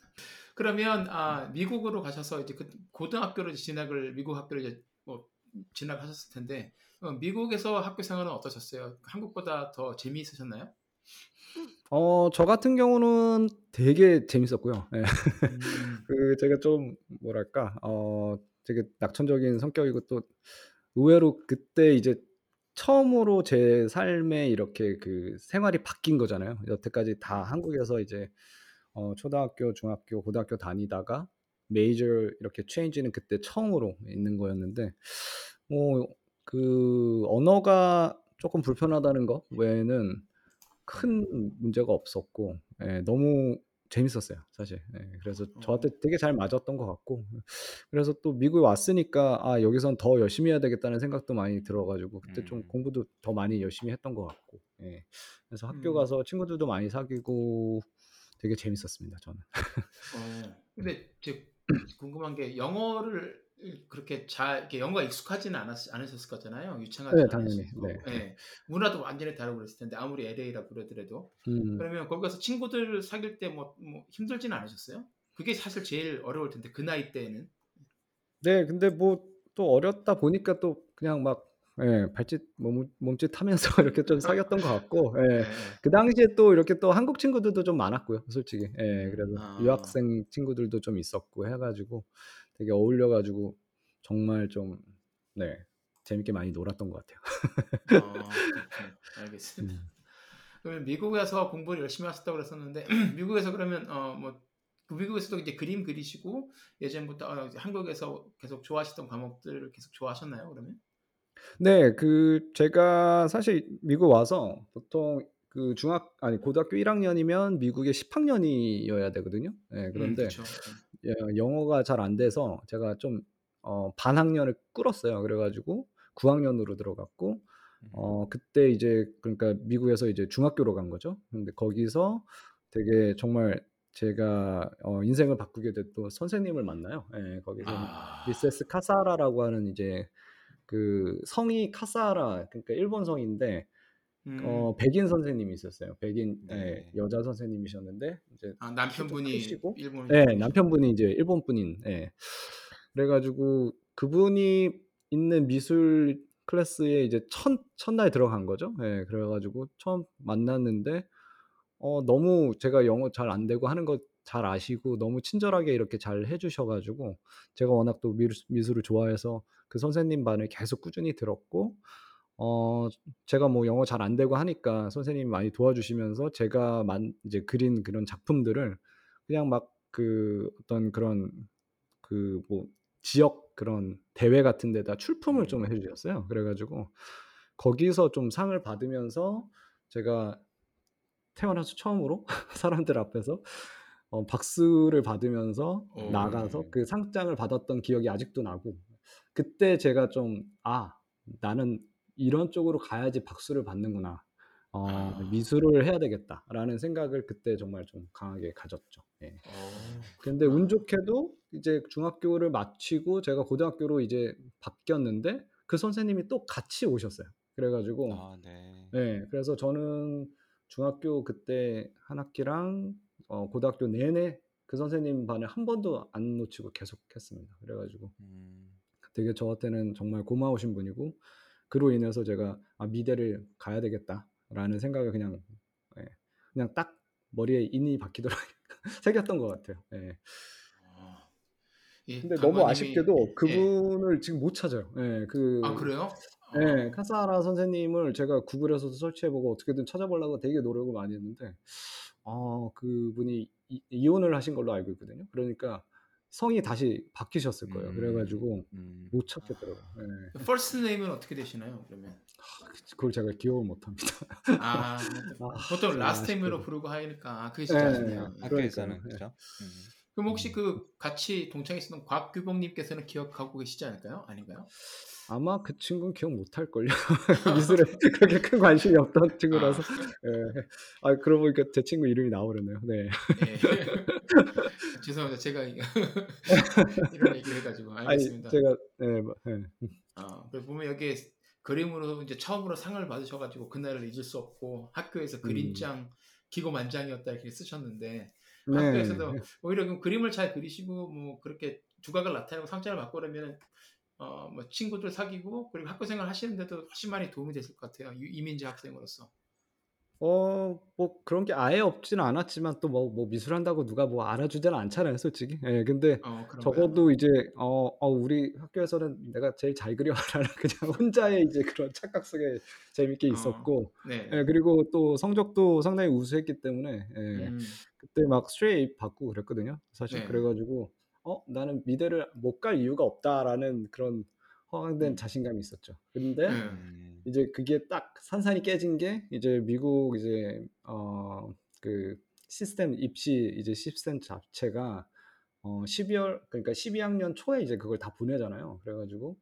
그러면 아, 미국으로 가셔서 이제 그 고등학교로 이제 진학을 미국 학교로 이제 뭐 진학하셨을 텐데 어, 미국에서 학교 생활은 어떠셨어요? 한국보다 더 재미있으셨나요? 어, 저 같은 경우는 되게 재밌었고요. 예. 음, 그 제가 좀 뭐랄까 어 되게 낙천적인 성격이고 또 의외로 그때 이제 처음으로 제 삶에 이렇게 그 생활이 바뀐 거잖아요. 여태까지 다 한국에서 이제 어, 초등학교, 중학교, 고등학교 다니다가 메이저 이렇게 체인지는 그때 처음으로 있는 거였는데 뭐 그 언어가 조금 불편하다는 거 외에는 큰 음. 문제가 없었고 예, 너무 재밌었어요 사실. 예, 그래서 저한테 어, 되게 잘 맞았던 것 같고 그래서 또 미국에 왔으니까 아 여기선 더 열심히 해야 되겠다는 생각도 많이 들어가지고 그때 좀 음. 공부도 더 많이 열심히 했던 것 같고 예. 그래서 학교 음. 가서 친구들도 많이 사귀고 되게 재밌었습니다 저는. 어, 음. 근데 제 궁금한 게 영어를 그렇게 잘 영어가 익숙하지는 않았, 않으셨을 거잖아요. 유창하지 네, 않으셨고. 네. 네. 문화도 완전히 다르고 그랬을 텐데 아무리 엘에이라 그러더라도. 음. 그러면 거기 가서 친구들 사귈 때 뭐, 뭐 힘들지는 않으셨어요? 그게 사실 제일 어려울 텐데 그 나이 때는. 네, 근데 뭐 또 어렸다 보니까 또 그냥 막 예, 발짓 몸, 몸짓 하면서 이렇게 좀 사귀었던 것 같고, 예, 그 당시에 또 이렇게 또 한국 친구들도 좀 많았고요, 솔직히. 예, 그래서 아. 유학생 친구들도 좀 있었고 해가지고 되게 어울려가지고 정말 좀 네, 재밌게 많이 놀았던 것 같아요. 어, 알겠습니다. 음. 그러면 미국에서 공부를 열심히 하셨다고 그랬었는데 미국에서 그러면 어, 뭐 미국에서도 이제 그림 그리시고 예전부터 어, 한국에서 계속 좋아하시던 과목들을 계속 좋아하셨나요, 그러면? 네, 그 제가 사실 미국 와서 보통 그 중학 아니 고등학교 일 학년이면 미국의 십 학년이어야 되거든요. 네, 그런데 음, 그쵸. 예, 영어가 잘 안 돼서 제가 좀 어, 반학년을 끌었어요. 그래가지고 구 학년으로 들어갔고 어, 그때 이제 그러니까 미국에서 이제 중학교로 간 거죠. 근데 거기서 되게 정말 제가 어, 인생을 바꾸게 된 또 선생님을 만나요. 예, 거기서 아... 미세스 카사라라고 하는 이제 그 성이 카사라 그러니까 일본 성인데 음. 어, 백인 선생님이 있었어요. 백인 네. 예, 여자 선생님이셨는데 이제 아, 남편분이 일본 네 예, 남편분이 이제 일본 분인 예. 그래가지고 그분이 있는 미술 클래스에 이제 첫 첫날 들어간 거죠. 예, 그래가지고 처음 만났는데 어, 너무 제가 영어 잘 안 되고 하는 거 잘 아시고 너무 친절하게 이렇게 잘 해주셔가지고 제가 워낙 또 미술, 미술을 좋아해서 그 선생님 반을 계속 꾸준히 들었고 어 제가 뭐 영어 잘 안 되고 하니까 선생님이 많이 도와주시면서 제가 만 이제 그린 그런 작품들을 그냥 막 그 어떤 그런 그 뭐 지역 그런 대회 같은 데다 출품을 좀 해주셨어요. 그래가지고 거기서 좀 상을 받으면서 제가 태어나서 처음으로 사람들 앞에서 어, 박수를 받으면서 오, 나가서 네. 그 상장을 받았던 기억이 아직도 나고 그때 제가 좀 아 나는 이런 쪽으로 가야지 박수를 받는구나 어, 아. 미술을 해야 되겠다라는 생각을 그때 정말 좀 강하게 가졌죠. 예. 그런데 운 좋게도 이제 중학교를 마치고 제가 고등학교로 이제 바뀌었는데 그 선생님이 또 같이 오셨어요. 그래가지고 아, 네. 예, 그래서 저는 중학교 그때 한 학기랑 어, 고등학교 내내 그 선생님 반을 한 번도 안 놓치고 계속 했습니다. 그래가지고 음. 되게 저한테는 정말 고마우신 분이고 그로 인해서 제가 아, 미대를 가야 되겠다라는 생각을 그냥 예, 그냥 딱 머리에 인이 박히도록 새겼던 것 같아요. 예. 아, 예, 근데 너무 아쉽게도 그분을 예. 지금 못 찾아요. 예, 그, 아 그래요? 어. 예, 카사라 선생님을 제가 구글에서도 설치해보고 어떻게든 찾아보려고 되게 노력을 많이 했는데 어, 그분이 이, 이혼을 하신 걸로 알고 있거든요. 그러니까 성이 다시 바뀌셨을 거예요. 음, 그래가지고 음. 못 찾겠더라고요. 아, 네. 퍼스트 네임은 어떻게 되시나요? 그러면 아, 그걸 제가 기억을 못합니다. 아, 보통 아, 라스트 네임으로 부르고 하니까 아, 그게 진짜 아시네요. 학교에서는 그렇죠. 그럼 혹시 그 같이 동창에 있었던 곽규봉님께서는 기억하고 계시지 않을까요? 아닌가요? 아마 그 친구는 기억 못할걸요. 미술에 그렇게 큰 관심이 없던 친구라서. 아, 예. 아 그러고 보니까 제 친구 이름이 나오려네요. 네. 예. 죄송합니다. 제가 이런 얘기를 해가지고 알겠습니다. 아니, 제가 네. 네. 아, 그래서 보면 여기 그림으로 이제 처음으로 상을 받으셔가지고 그날을 잊을 수 없고 학교에서 그림장 음. 기고만장이었다 이렇게 쓰셨는데 네. 학교에서도 오히려 그럼 그림을 잘 그리시고 뭐 그렇게 두각을 나타내고 상장을 받고 그러면은. 어, 뭐 친구들 사귀고 그리고 학교 생활 하시는데도 훨씬 많이 도움이 됐을 것 같아요. 이민지 학생으로서. 어, 뭐 그런 게 아예 없지는 않았지만 또 뭐 뭐 미술한다고 누가 뭐 알아주지는 않잖아요, 솔직히. 예, 근데 어, 적어도 거야. 이제 어, 어 우리 학교에서는 내가 제일 잘 그려라는 그냥 혼자의 이제 그런 착각 속에 재밌게 있었고, 어, 네. 예, 그리고 또 성적도 상당히 우수했기 때문에 예, 음. 그때 막 스트레이 받고 그랬거든요, 사실. 네. 그래가지고. 어 나는 미대를 못 갈 이유가 없다라는 그런 허황된 음. 자신감이 있었죠. 근데 음. 이제 그게 딱 산산이 깨진 게 이제 미국 이제 어 그 시스템 입시 이제 시스템 자체가 어 십이월 그러니까 십이 학년 초에 이제 그걸 다 보내잖아요. 그래가지고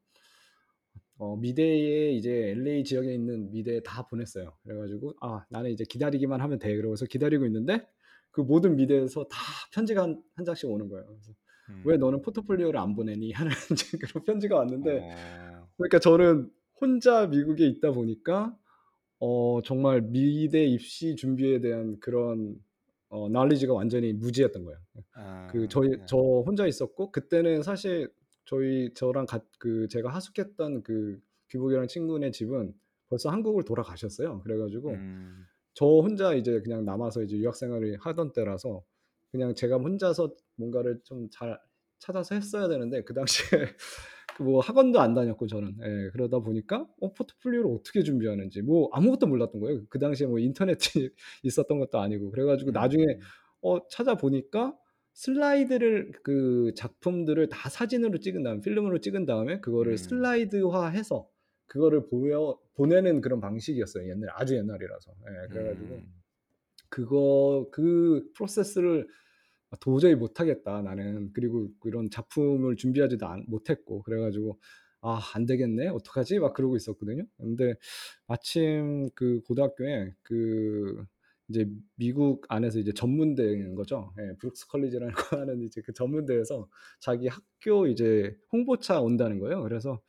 어 미대에 이제 엘에이 지역에 있는 미대에 다 보냈어요. 그래가지고 아 나는 이제 기다리기만 하면 돼. 그러고서 기다리고 있는데 그 모든 미대에서 다 편지가 한, 한 장씩 오는 거예요. 그래서 음. 왜 너는 포트폴리오를 안 보내니 하는 식으로 편지가 왔는데 어... 그러니까 저는 혼자 미국에 있다 보니까 어, 정말 미대 입시 준비에 대한 그런 어, knowledge가 완전히 무지했던 거예요. 아, 그 저희 네. 저 혼자 있었고 그때는 사실 저희 저랑 가, 그 제가 하숙했던 그 규복이랑 친구네 집은 벌써 한국을 돌아가셨어요. 그래가지고 음. 저 혼자 이제 그냥 남아서 이제 유학생활을 하던 때라서 그냥 제가 혼자서 뭔가를 좀 잘 찾아서 했어야 되는데 그 당시에 뭐 학원도 안 다녔고 저는 예, 그러다 보니까 어, 포트폴리오를 어떻게 준비하는지 뭐 아무것도 몰랐던 거예요. 그 당시에 뭐 인터넷이 있었던 것도 아니고 그래가지고 음. 나중에 어, 찾아보니까 슬라이드를 그 작품들을 다 사진으로 찍은 다음 필름으로 찍은 다음에 그거를 음. 슬라이드화해서 그거를 보여, 보내는 그런 방식이었어요. 옛날 아주 옛날이라서 예, 그래가지고 음. 그거 그 프로세스를 도저히 못하겠다 나는. 그리고 이런 작품을 준비하지도 안, 못했고 그래가지고 아 안되겠네 어떡하지 막 그러고 있었거든요. 근데 마침 그 고등학교에 그 이제 미국 안에서 이제 전문대인 거죠. 예, 브룩스 컬리지라는 거 하는 이제 그 전문대에서 자기 학교 이제 홍보차 온다는 거예요. 그래서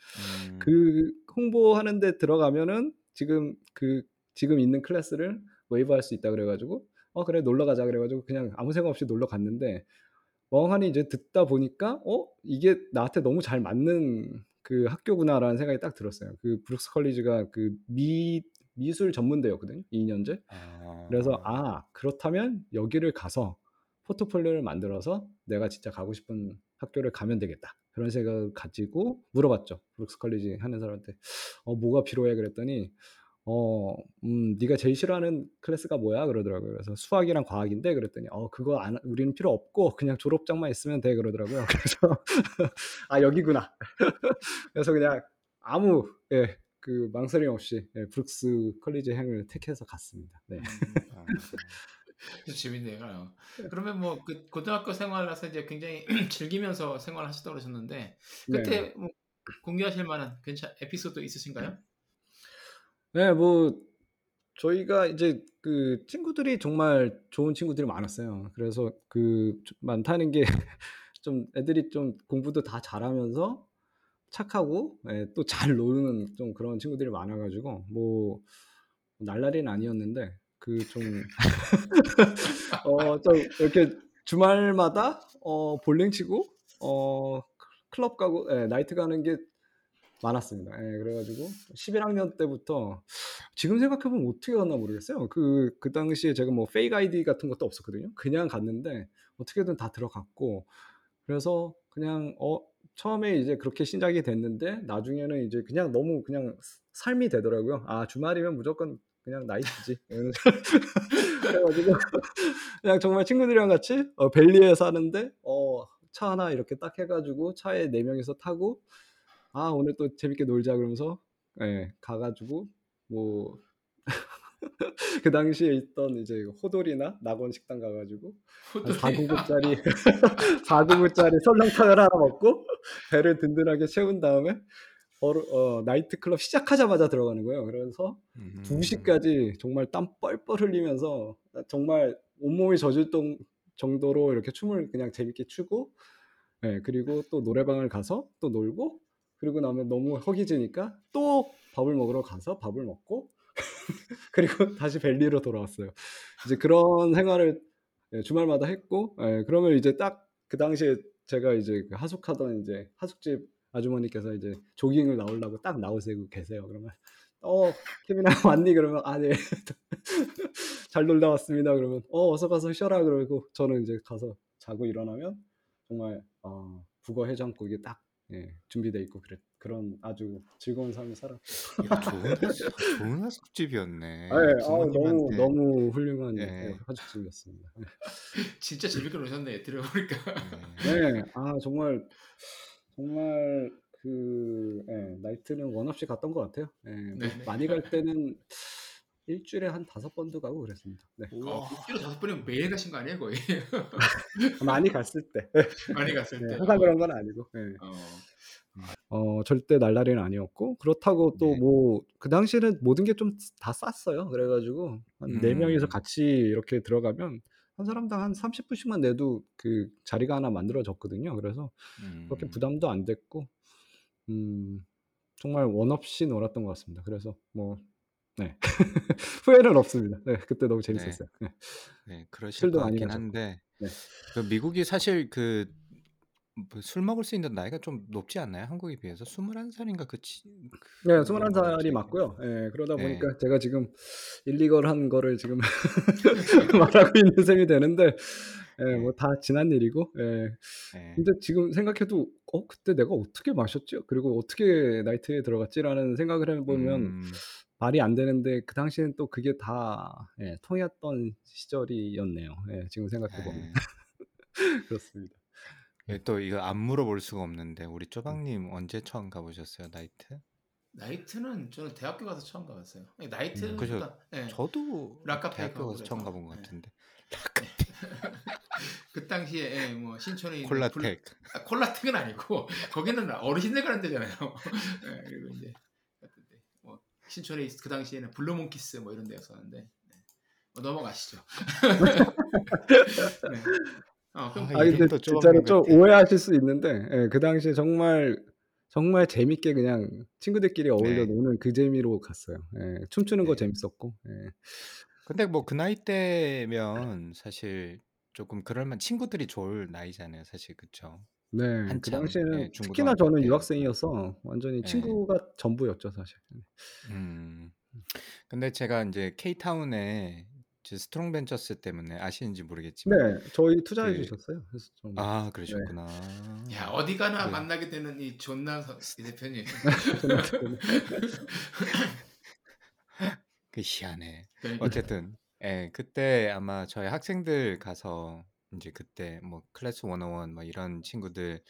음. 그 홍보하는데 들어가면은 지금 그 지금 있는 클래스를 웨이브할 수 있다 그래가지고 어 그래 놀러 가자 그래가지고 그냥 아무 생각 없이 놀러 갔는데 멍하니 이제 듣다 보니까 어 이게 나한테 너무 잘 맞는 그 학교구나라는 생각이 딱 들었어요. 그 브룩스 컬리지가 그 미 미술 전문대였거든요. 이 년제. 아... 그래서 아 그렇다면 여기를 가서 포트폴리오를 만들어서 내가 진짜 가고 싶은 학교를 가면 되겠다. 그런 생각을 가지고 물어봤죠. 브룩스 컬리지 하는 사람한테 어 뭐가 필요해 그랬더니 어, 음, 네가 제일 싫어하는 클래스가 뭐야 그러더라고요. 그래서 수학이랑 과학인데 그랬더니 어 그거 안, 우리는 필요 없고 그냥 졸업장만 있으면 돼 그러더라고요. 그래서 아 여기구나. 그래서 그냥 아무 예. 그 망설임 없이 네, 브룩스 컬리지 행을 택해서 갔습니다. 네. 아, 재밌네요. 그러면 뭐 그 고등학교 생활라서 이제 굉장히 즐기면서 생활하셨다고 그러셨는데 그때 네. 뭐 공개하실 만한 괜찮 에피소드 있으신가요? 네, 뭐 저희가 이제 그 친구들이 정말 좋은 친구들이 많았어요. 그래서 그 많다는 게 좀 애들이 좀 공부도 다 잘하면서. 착하고 예, 또 잘 노는 좀 그런 친구들이 많아가지고 뭐 날라리는 아니었는데 그 좀 어 좀 이렇게 주말마다 어 볼링 치고 어 클럽 가고 예, 나이트 가는 게 많았습니다. 예, 그래가지고 십일 학년 때부터 지금 생각해보면 어떻게 갔나 모르겠어요. 그, 그 당시에 제가 뭐 페이크 아이디 같은 것도 없었거든요. 그냥 갔는데 어떻게든 다 들어갔고 그래서 그냥 어 처음에 이제 그렇게 시작이 됐는데 나중에는 이제 그냥 너무 그냥 삶이 되더라고요. 아 주말이면 무조건 그냥 나이트지. 그래가지고 그냥 정말 친구들이랑 같이 어, 벨리에 사는데 어, 차 하나 이렇게 딱 해가지고 차에 네 명이서 타고 아 오늘 또 재밌게 놀자 그러면서 예, 가가지고 뭐 그 당시에 있던 이제 호돌이나 낙원 식당 가가지고 사 구구짜리 사 구구짜리 설렁탕을 하나 먹고 배를 든든하게 채운 다음에 어, 어, 나이트클럽 시작하자마자 들어가는 거예요. 그래서 음. 두 시까지 정말 땀 뻘뻘 흘리면서 정말 온몸이 젖을 정도로 이렇게 춤을 그냥 재밌게 추고 네, 그리고 또 노래방을 가서 또 놀고 그리고 나면 너무 허기지니까 또 밥을 먹으러 가서 밥을 먹고 그리고 다시 벨리로 돌아왔어요. 이제 그런 생활을 주말마다 했고, 예, 그러면 이제 딱 그 당시에 제가 이제 하숙하던 이제 하숙집 아주머니께서 이제 조깅을 나오려고 딱 나오시고 계세요. 그러면 어 케빈아 왔니? 그러면 아 네 잘 놀다 왔습니다. 그러면 어 어서 가서 쉬어라 그러고 저는 이제 가서 자고 일어나면 정말 어, 북어 해장국이 딱 예, 준비돼 있고 그랬. 그런 아주 즐거운 삶을 살았고 좋은, 좋은 하숙집이었네. 아, 예. 아, 너무 너무 훌륭한 예. 하숙집이었습니다. 진짜 재밌게 노셨네 들어보니까. 네, 아 정말 정말 그 예, 나이트는 원 없이 갔던 것 같아요. 예, 뭐 많이 갈 때는 일주일에 한 다섯 번도 가고 그랬습니다. 네. 오, 일주일에 다섯 번이면 매일 가신 거 아니에요 거의? 많이 갔을 때. 많이 갔을 때. 네, 항상 그런 건 아니고. 네. 어. 어 절대 날라리는 아니었고 그렇다고 또 뭐 그 네. 당시에는 모든 게 좀 다 쌌어요. 그래가지고 한 네 명이서 음. 같이 이렇게 들어가면 한 사람당 한 삼십 불씩만 내도 그 자리가 하나 만들어졌거든요. 그래서 음. 그렇게 부담도 안 됐고 음, 정말 원 없이 놀았던 것 같습니다. 그래서 뭐 네. 후회는 없습니다. 네, 그때 너무 네, 재밌었어요. 네. 네, 그러실 것 술도 많이 같긴 마셨고. 한데 네. 그 미국이 사실 그 술 먹을 수 있는 나이가 좀 높지 않나요? 한국에 비해서 스물한 살인가 그 치, 네, 그런 걸로 알고 스물한 살이 있거든요. 맞고요. 예, 그러다 네, 보니까 제가 지금 일리걸한 거를 지금 말하고 있는 셈이 되는데, 예, 네, 뭐 다 지난 일이고, 예. 네, 근데 지금 생각해도, 어, 그때 내가 어떻게 마셨지? 그리고 어떻게 나이트에 들어갔지라는 생각을 해보면 음, 말이 안 되는데, 그 당시엔 또 그게 다 예, 통했던 시절이었네요. 예, 지금 생각해보면. 네. 그렇습니다. 예, 예. 또 이거 안 물어볼 수가 없는데 우리 음. 쪼박님 언제 처음 가보셨어요 나이트? 나이트는 저는 대학교 가서 처음 가봤어요. 음, 그죠? 나이트가 예, 저도 라카페 대학교 가고 가서 처음 그래서 가본 것 예, 같은데 예. 라카페 그 당시에 예, 뭐 신촌에 있는 블 콜라텍. 아, 콜라텍은 아니고 거기는 어르신들 가는 데잖아요. 예, 그리고 이제 갔는데 뭐 신촌에 있- 그 당시에는 블루몬키스 뭐 이런 데였었는데 네. 뭐 넘어가시죠. 네. 어, 그럼 아 아 이게 근데 또 진짜로 쪼박님의 좀 대- 오해하실 수 있는데 예, 그 당시에 정말 정말 재밌게 그냥 친구들끼리 어울려 네, 노는 그 재미로 갔어요. 예, 춤추는 거 네. 재밌었고 예. 근데 뭐 그 나이 때면 사실 조금 그럴만 친구들이 좋을 나이잖아요, 사실 그쵸? 네, 그 한참 당시에는 예, 특히나 중고등학교 저는 때였고. 유학생이어서 완전히 예. 친구가 전부였죠 사실. 음. 근데 제가 이제 K타운에 이제 스트롱벤처스 때문에 아시는지 모르겠지만 네, 저희 투자해 그 주셨어요. 그래서 좀 아, 네, 야, 그러셨구나. 어디 가나 그 만나게 되는 이 존나 서- 이 대표님. 존나 대표님. 그 희한해. 그러니까요. 어쨌든 예, 그때 아마 저희 학생들 가서 이제 그때 뭐 클래스 백일 뭐 이런 친구들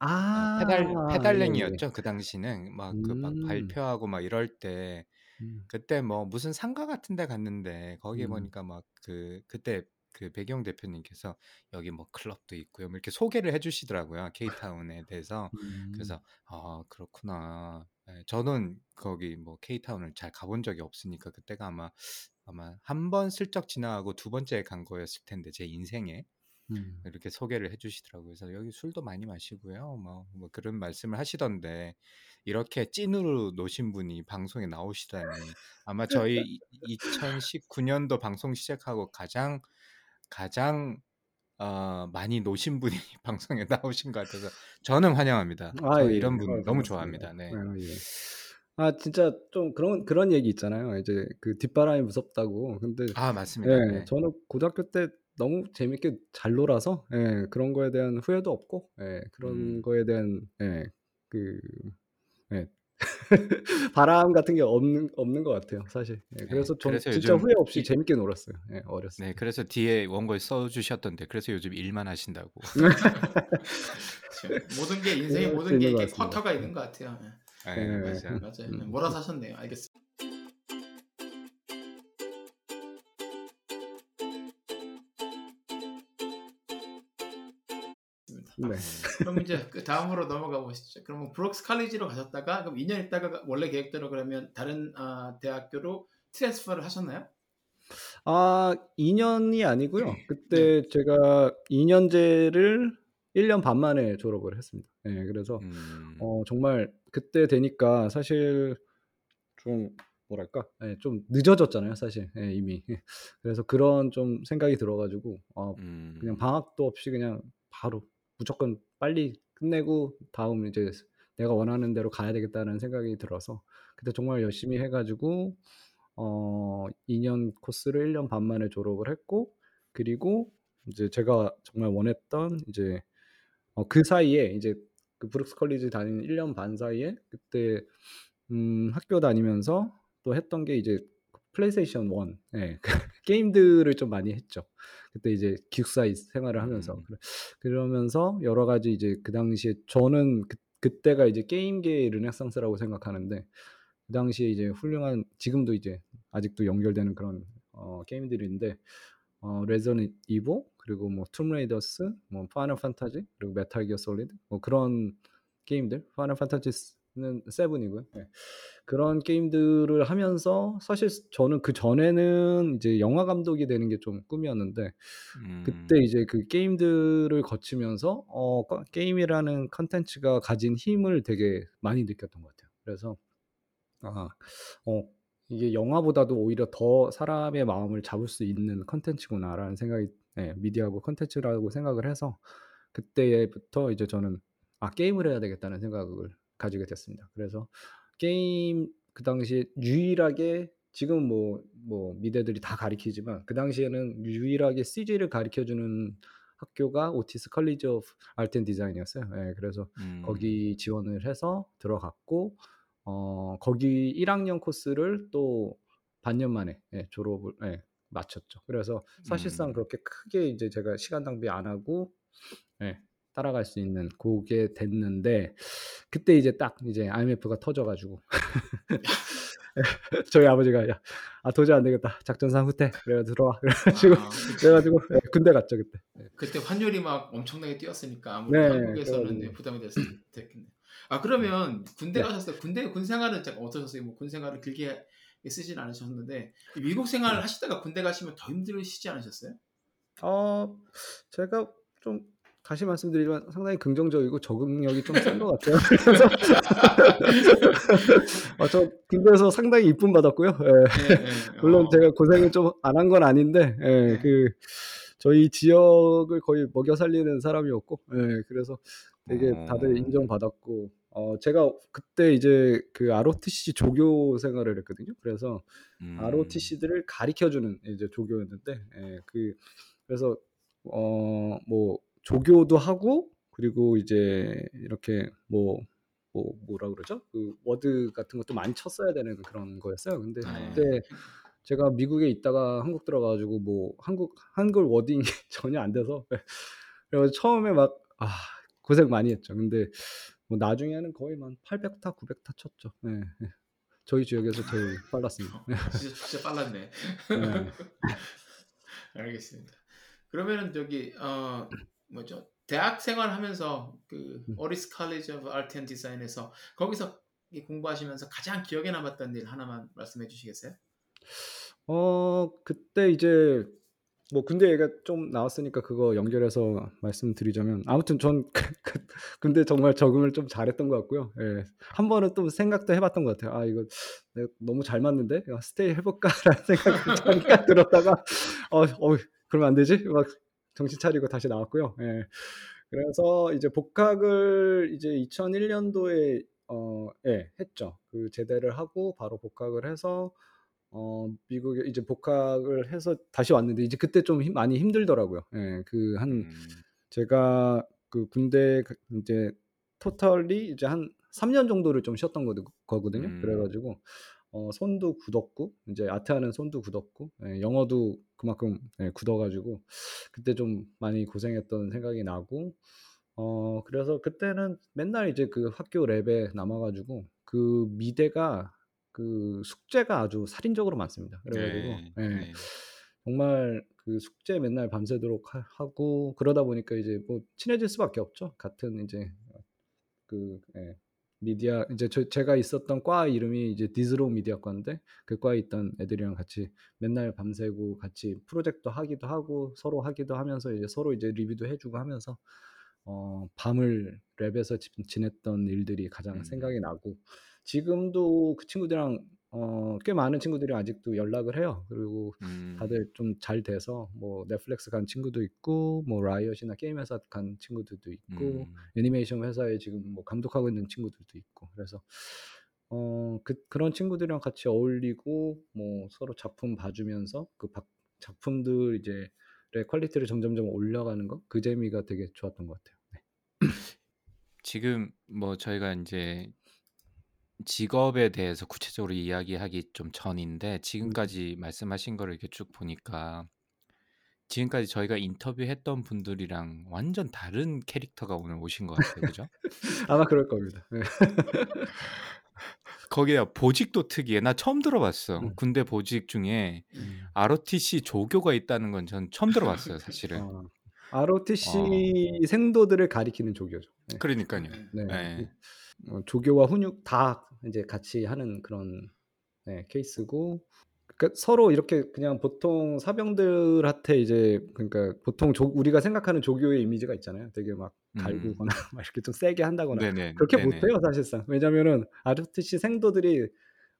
아, 아, 페달 예, 예. 페달랭이었죠. 그 당시는 막 그 막 음, 발표하고 막 이럴 때 음, 그때 뭐 무슨 상가 같은 데 갔는데 거기에 음, 보니까 막 그 그때 그 배경 대표님께서 여기 뭐 클럽도 있고요. 뭐 이렇게 소개를 해 주시더라고요. K타운에 대해서. 음. 그래서 아, 그렇구나. 예, 저는 거기 뭐 K타운을 잘 가본 적이 없으니까 그때가 아마 아마 한 번 슬쩍 지나가고 두 번째 간 거였을 텐데 제 인생에 음. 이렇게 소개를 해주시더라고요. 그래서 여기 술도 많이 마시고요. 뭐, 뭐 그런 말씀을 하시던데 이렇게 찐으로 노신 분이 방송에 나오시다니 아마 저희 이천십구 년도 방송 시작하고 가장 가장 어, 많이 노신 분이 방송에 나오신 것 같아서 저는 환영합니다. 아, 저 예, 예. 이런 분 아, 너무 반갑습니다. 좋아합니다. 네. 아, 예. 아, 진짜 좀 그런, 그런 얘기 있잖아요. 이제 그 뒷바람이 무섭다고. 근데, 아, 맞습니다. 예, 네. 저는 고등학교 때 너무 재밌게 잘 놀아서, 예, 그런 거에 대한 후회도 없고, 예, 그런 음, 거에 대한, 예, 그, 예, 바람 같은 게 없는, 없는 것 같아요, 사실. 예, 네. 그래서 전 그래서 진짜 요즘 후회 없이 이, 재밌게 놀았어요. 예, 어렸을 네, 때. 그래서 뒤에 원고에 써주셨던데 그래서 요즘 일만 하신다고. 그렇죠. 모든 게 인생의 그럴 수 모든 게 있는 것 이렇게 같습니다. 쿼터가 있는 것 같아요. 예. 예, 네, 맞아요. 음, 맞아요. 예, 음. 몰아서 하셨네요. 알겠습니다. 네. 그럼 이제 그 다음으로 넘어가 보시죠. 그러면 브룩스 칼리지로 가셨다가 그럼 이 년 있다가 원래 계획대로 그러면 다른 아, 대학교로 트랜스퍼를 하셨나요? 아, 이 년이 아니고요. 네. 그때 제가 이 년제를 일 년 반 만에 졸업을 했습니다. 예, 그래서 음, 어, 정말 그때 되니까 사실 좀 뭐랄까? 예, 좀 늦어졌잖아요, 사실. 예, 이미. 그래서 그런 좀 생각이 들어가지고 어, 그냥 음, 방학도 없이 그냥 바로 무조건 빨리 끝내고 다음 이제 내가 원하는 대로 가야 되겠다는 생각이 들어서 그때 정말 열심히 해가지고 어, 이 년 코스를 일 년 반 만에 졸업을 했고, 그리고 이제 제가 정말 원했던 이제 어, 그 사이에 이제 그 브룩스 컬리지 다니는 일 년 반 사이에 그때 음, 학교 다니면서 또 했던 게 이제 플레이스테이션 원 예, 게임들을 좀 많이 했죠. 그때 이제 기숙사 이- 생활을 하면서 음, 그래- 그러면서 여러 가지 이제 그 당시에 저는 그, 그때가 이제 게임계의 르네상스라고 생각하는데 그 당시에 이제 훌륭한 지금도 이제 아직도 연결되는 그런 어, 게임들인데 어, 레전드 이보 그리고 뭐 툼레이더스 뭐 파이널 판타지 그리고 메탈 기어 솔리드 뭐 그런 게임들 파이널 판타지 세븐이고요. 네. 그런 게임들을 하면서 사실 저는 그 전에는 이제 영화 감독이 되는 게 좀 꿈이었는데 음. 그때 이제 그 게임들을 거치면서 어, 거- 게임이라는 컨텐츠가 가진 힘을 되게 많이 느꼈던 것 같아요. 그래서 아, 어, 이게 영화보다도 오히려 더 사람의 마음을 잡을 수 있는 컨텐츠구나라는 생각이 네, 미디어하고 컨텐츠라고 생각을 해서 그때부터 이제 저는 아 게임을 해야 되겠다는 생각을 가지게 됐습니다. 그래서 게임 그 당시에 유일하게 지금 뭐 뭐 미대들이 다 가리키지만 그 당시에는 유일하게 씨지를 가리켜주는 학교가 오티스 컬리지 오브 아트 앤 디자인이었어요. 예, 그래서 음. 거기 지원을 해서 들어갔고 어, 거기 일 학년 코스를 또 반년 만에 예, 졸업을 예, 마쳤죠. 그래서 사실상 음. 그렇게 크게 이제 제가 시간 낭비 안 하고 예, 따라갈 수 있는 그게 됐는데 그때 이제 딱 이제 아이엠에프가 터져가지고 저희 아버지가 야, 아 도저히 안 되겠다 작전상 후퇴 그래 들어와 그래가지고 아, 그치. 그래가지고 예, 군대 갔죠 그때. 예. 그때 환율이 막 엄청나게 뛰었으니까 아무래도 네 한국에서는 네, 그래가지고 부담이 됐을 텐데. 아, 네, 그러면 군대 네, 가셨어요. 군대 군 생활은 잠깐 어떠셨어요? 뭐 군 생활을 길게 쓰진 않으셨는데 이 미국 생활을 네. 하시다가 군대 가시면 더 힘들으시지 않으셨어요? 어, 제가 좀 다시 말씀드리지만 상당히 긍정적이고 적응력이 좀 센 것 같아요. 그래서 어, 저 군대에서 상당히 이쁨 받았고요. 예. 예, 예. 물론 어, 제가 고생을 좀 안 한 건 아닌데, 예, 예. 그 저희 지역을 거의 먹여 살리는 사람이었고, 예, 그래서 되게 다들 어, 인정받았고, 어, 제가 그때 이제 그 알오티씨 조교 생활을 했거든요. 그래서 음, 알오티씨들을 가리켜주는 이제 조교였는데, 예, 그 그래서 어, 뭐 조교도 하고 그리고 이제 이렇게 뭐 뭐, 뭐라 그러죠? 그 워드 같은 것도 많이 쳤어야 되는 그런 거였어요. 근데 예. 그때 제가 미국에 있다가 한국 들어가가지고 뭐 한국 한글 워딩이 전혀 안 돼서 그래서 처음에 막 아, 고생 많이 했죠. 근데 뭐 나중에는 거의 만 팔백 타, 구백 타 쳤죠. 네. 네. 저희 지역에서 제일 빨랐습니다. 네. 진짜 진짜 빨랐네. 네. 알겠습니다. 그러면은 저기 어 뭐죠? 대학 생활하면서 그 음. 오리스 칼리지 오브 아트 앤 디자인에서 거기서 이 공부하시면서 가장 기억에 남았던 일 하나만 말씀해 주시겠어요? 어 그때 이제 뭐 군대 얘기가 좀 나왔으니까 그거 연결해서 말씀드리자면 아무튼 전 그- 그- 근데 정말 적응을 좀 잘했던 것 같고요. 예. 한 번은 또 생각도 해봤던 것 같아요. 아 이거 내가 너무 잘 맞는데 야, 스테이 해볼까라는 생각이 잠깐 들었다가 어, 어 그러면 안 되지? 막 정신 차리고 다시 나왔고요. 예. 그래서 이제 복학을 이제 이천일 년도에 어, 예, 했죠. 그 제대를 하고 바로 복학을 해서 어, 미국에 이제 복학을 해서 다시 왔는데 이제 그때 좀 힘- 많이 힘들더라고요. 예, 그 한 음, 제가 그 군대 가- 이제 토탈리 이제 한 삼 년 정도를 좀 쉬었던 거드- 거거든요. 음, 그래가지고 어, 손도 굳었고 이제 아트하는 손도 굳었고 예, 영어도 그만큼 예, 굳어가지고 그때 좀 많이 고생했던 생각이 나고 어 그래서 그때는 맨날 이제 그 학교 랩에 남아가지고 그 미대가 그 숙제가 아주 살인적으로 많습니다. 그래가지고 네, 예, 네. 정말 그 숙제 맨날 밤새도록 하- 하고 그러다 보니까 이제 뭐 친해질 수밖에 없죠. 같은 이제 그 예, 미디어 이제 저, 제가 있었던 과 이름이 이제 디즈로 미디어과인데 그 과에 있던 애들이랑 같이 맨날 밤새고 같이 프로젝트 하기도 하고 서로 하기도 하면서 이제 서로 이제 리뷰도 해주고 하면서 어, 밤을 랩에서 지- 지냈던 일들이 가장 음, 생각이 나고 지금도 그 친구들이랑 어, 꽤 많은 친구들이 아직도 연락을 해요. 그리고 음, 다들 좀 잘 돼서 뭐 넷플릭스 간 친구도 있고 뭐 라이엇이나 게임 회사 간 친구들도 있고 음, 애니메이션 회사에 지금 뭐 감독하고 있는 친구들도 있고 그래서 어, 그, 그런 친구들이랑 같이 어울리고 뭐 서로 작품 봐주면서 그 박- 작품들 이제 의 퀄리티를 점점점 올려가는 거 그 재미가 되게 좋았던 것 같아요. 네. 지금 뭐 저희가 이제 직업에 대해서 구체적으로 이야기하기 좀 전인데 음. 지금까지 말씀하신 거를 이렇게 쭉 보니까 지금까지 저희가 인터뷰했던 분들이랑 완전 다른 캐릭터가 오늘 오신 것 같아요, 그죠? 아마 그럴 겁니다. 네. 거기다 보직도 특이해. 나 처음 들어봤어. 음, 군대 보직 중에 음. 알오티씨 조교가 있다는 건 전 처음 들어봤어요, 사실은. 아, 어, 알오티씨 생도들을 가리키는 조교죠. 네. 그러니까요. 네. 예. 어, 조교와 훈육 다 이제 같이 하는 그런 네, 케이스고, 그러니까 서로 이렇게 그냥 보통 사병들한테 이제 그러니까 보통 조, 우리가 생각하는 조교의 이미지가 있잖아요. 되게 막 갈구거나 음. 막 이렇게 좀 세게 한다거나 네네, 그렇게 네네. 못해요 사실상. 왜냐하면은 아르티씨 생도들이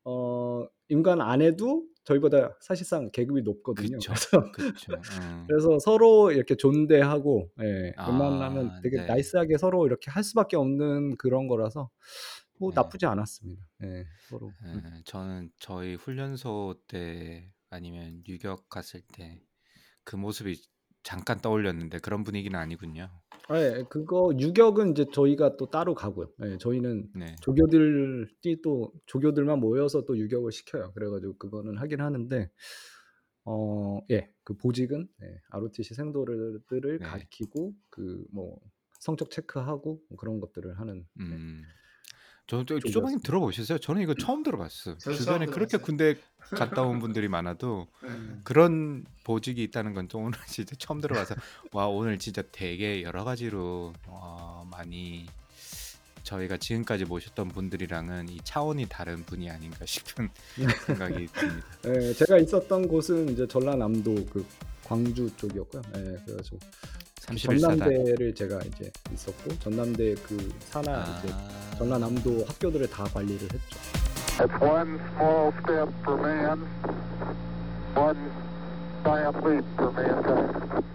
어, 임관 안 해도 저희보다 사실상 계급이 높거든요. 그쵸, 그래서, 그쵸, 음. 그래서 서로 이렇게 존대하고 예, 아, 웬만하면 되게 네. 나이스하게 서로 이렇게 할 수밖에 없는 그런 거라서 뭐 네. 나쁘지 않았습니다. 예, 서로. 음, 저는 저희 훈련소 때 아니면 유격 갔을 때 그 모습이 잠깐 떠올렸는데 그런 분위기는 아니군요. 네, 그거 유격은 이제 저희가 또 따로 가고요. 네, 저희는 네. 조교들이 또 조교들만 모여서 또 유격을 시켜요. 그래가지고 그거는 하긴 하는데, 어, 예, 그 보직은 네, 아르오티씨 생도들을 네. 가리키고 그 뭐 성적 체크하고 뭐 그런 것들을 하는. 네. 음. 저는 또 쪼방님 들어보셨어요? 저는 이거 처음 들어봤어요. 주변에 그렇게 군대 갔다 온 분들이 많아도 그런 보직이 있다는 건 또 오늘 진짜 처음 들어봐서 와 오늘 진짜 되게 여러 가지로 어, 많이 저희가 지금까지 모셨던 분들이랑은 이 차원이 다른 분이 아닌가 싶은 생각이 듭니다. 네, 제가 있었던 곳은 이제 전라남도 그 광주 쪽이었고요. 네, 그래서 전남대를 제가 이제 있었고 전남대 그 산하 아... 이제 전라남도 학교들을 다 관리를 했죠. That's one small step for man, one giant leap for mankind.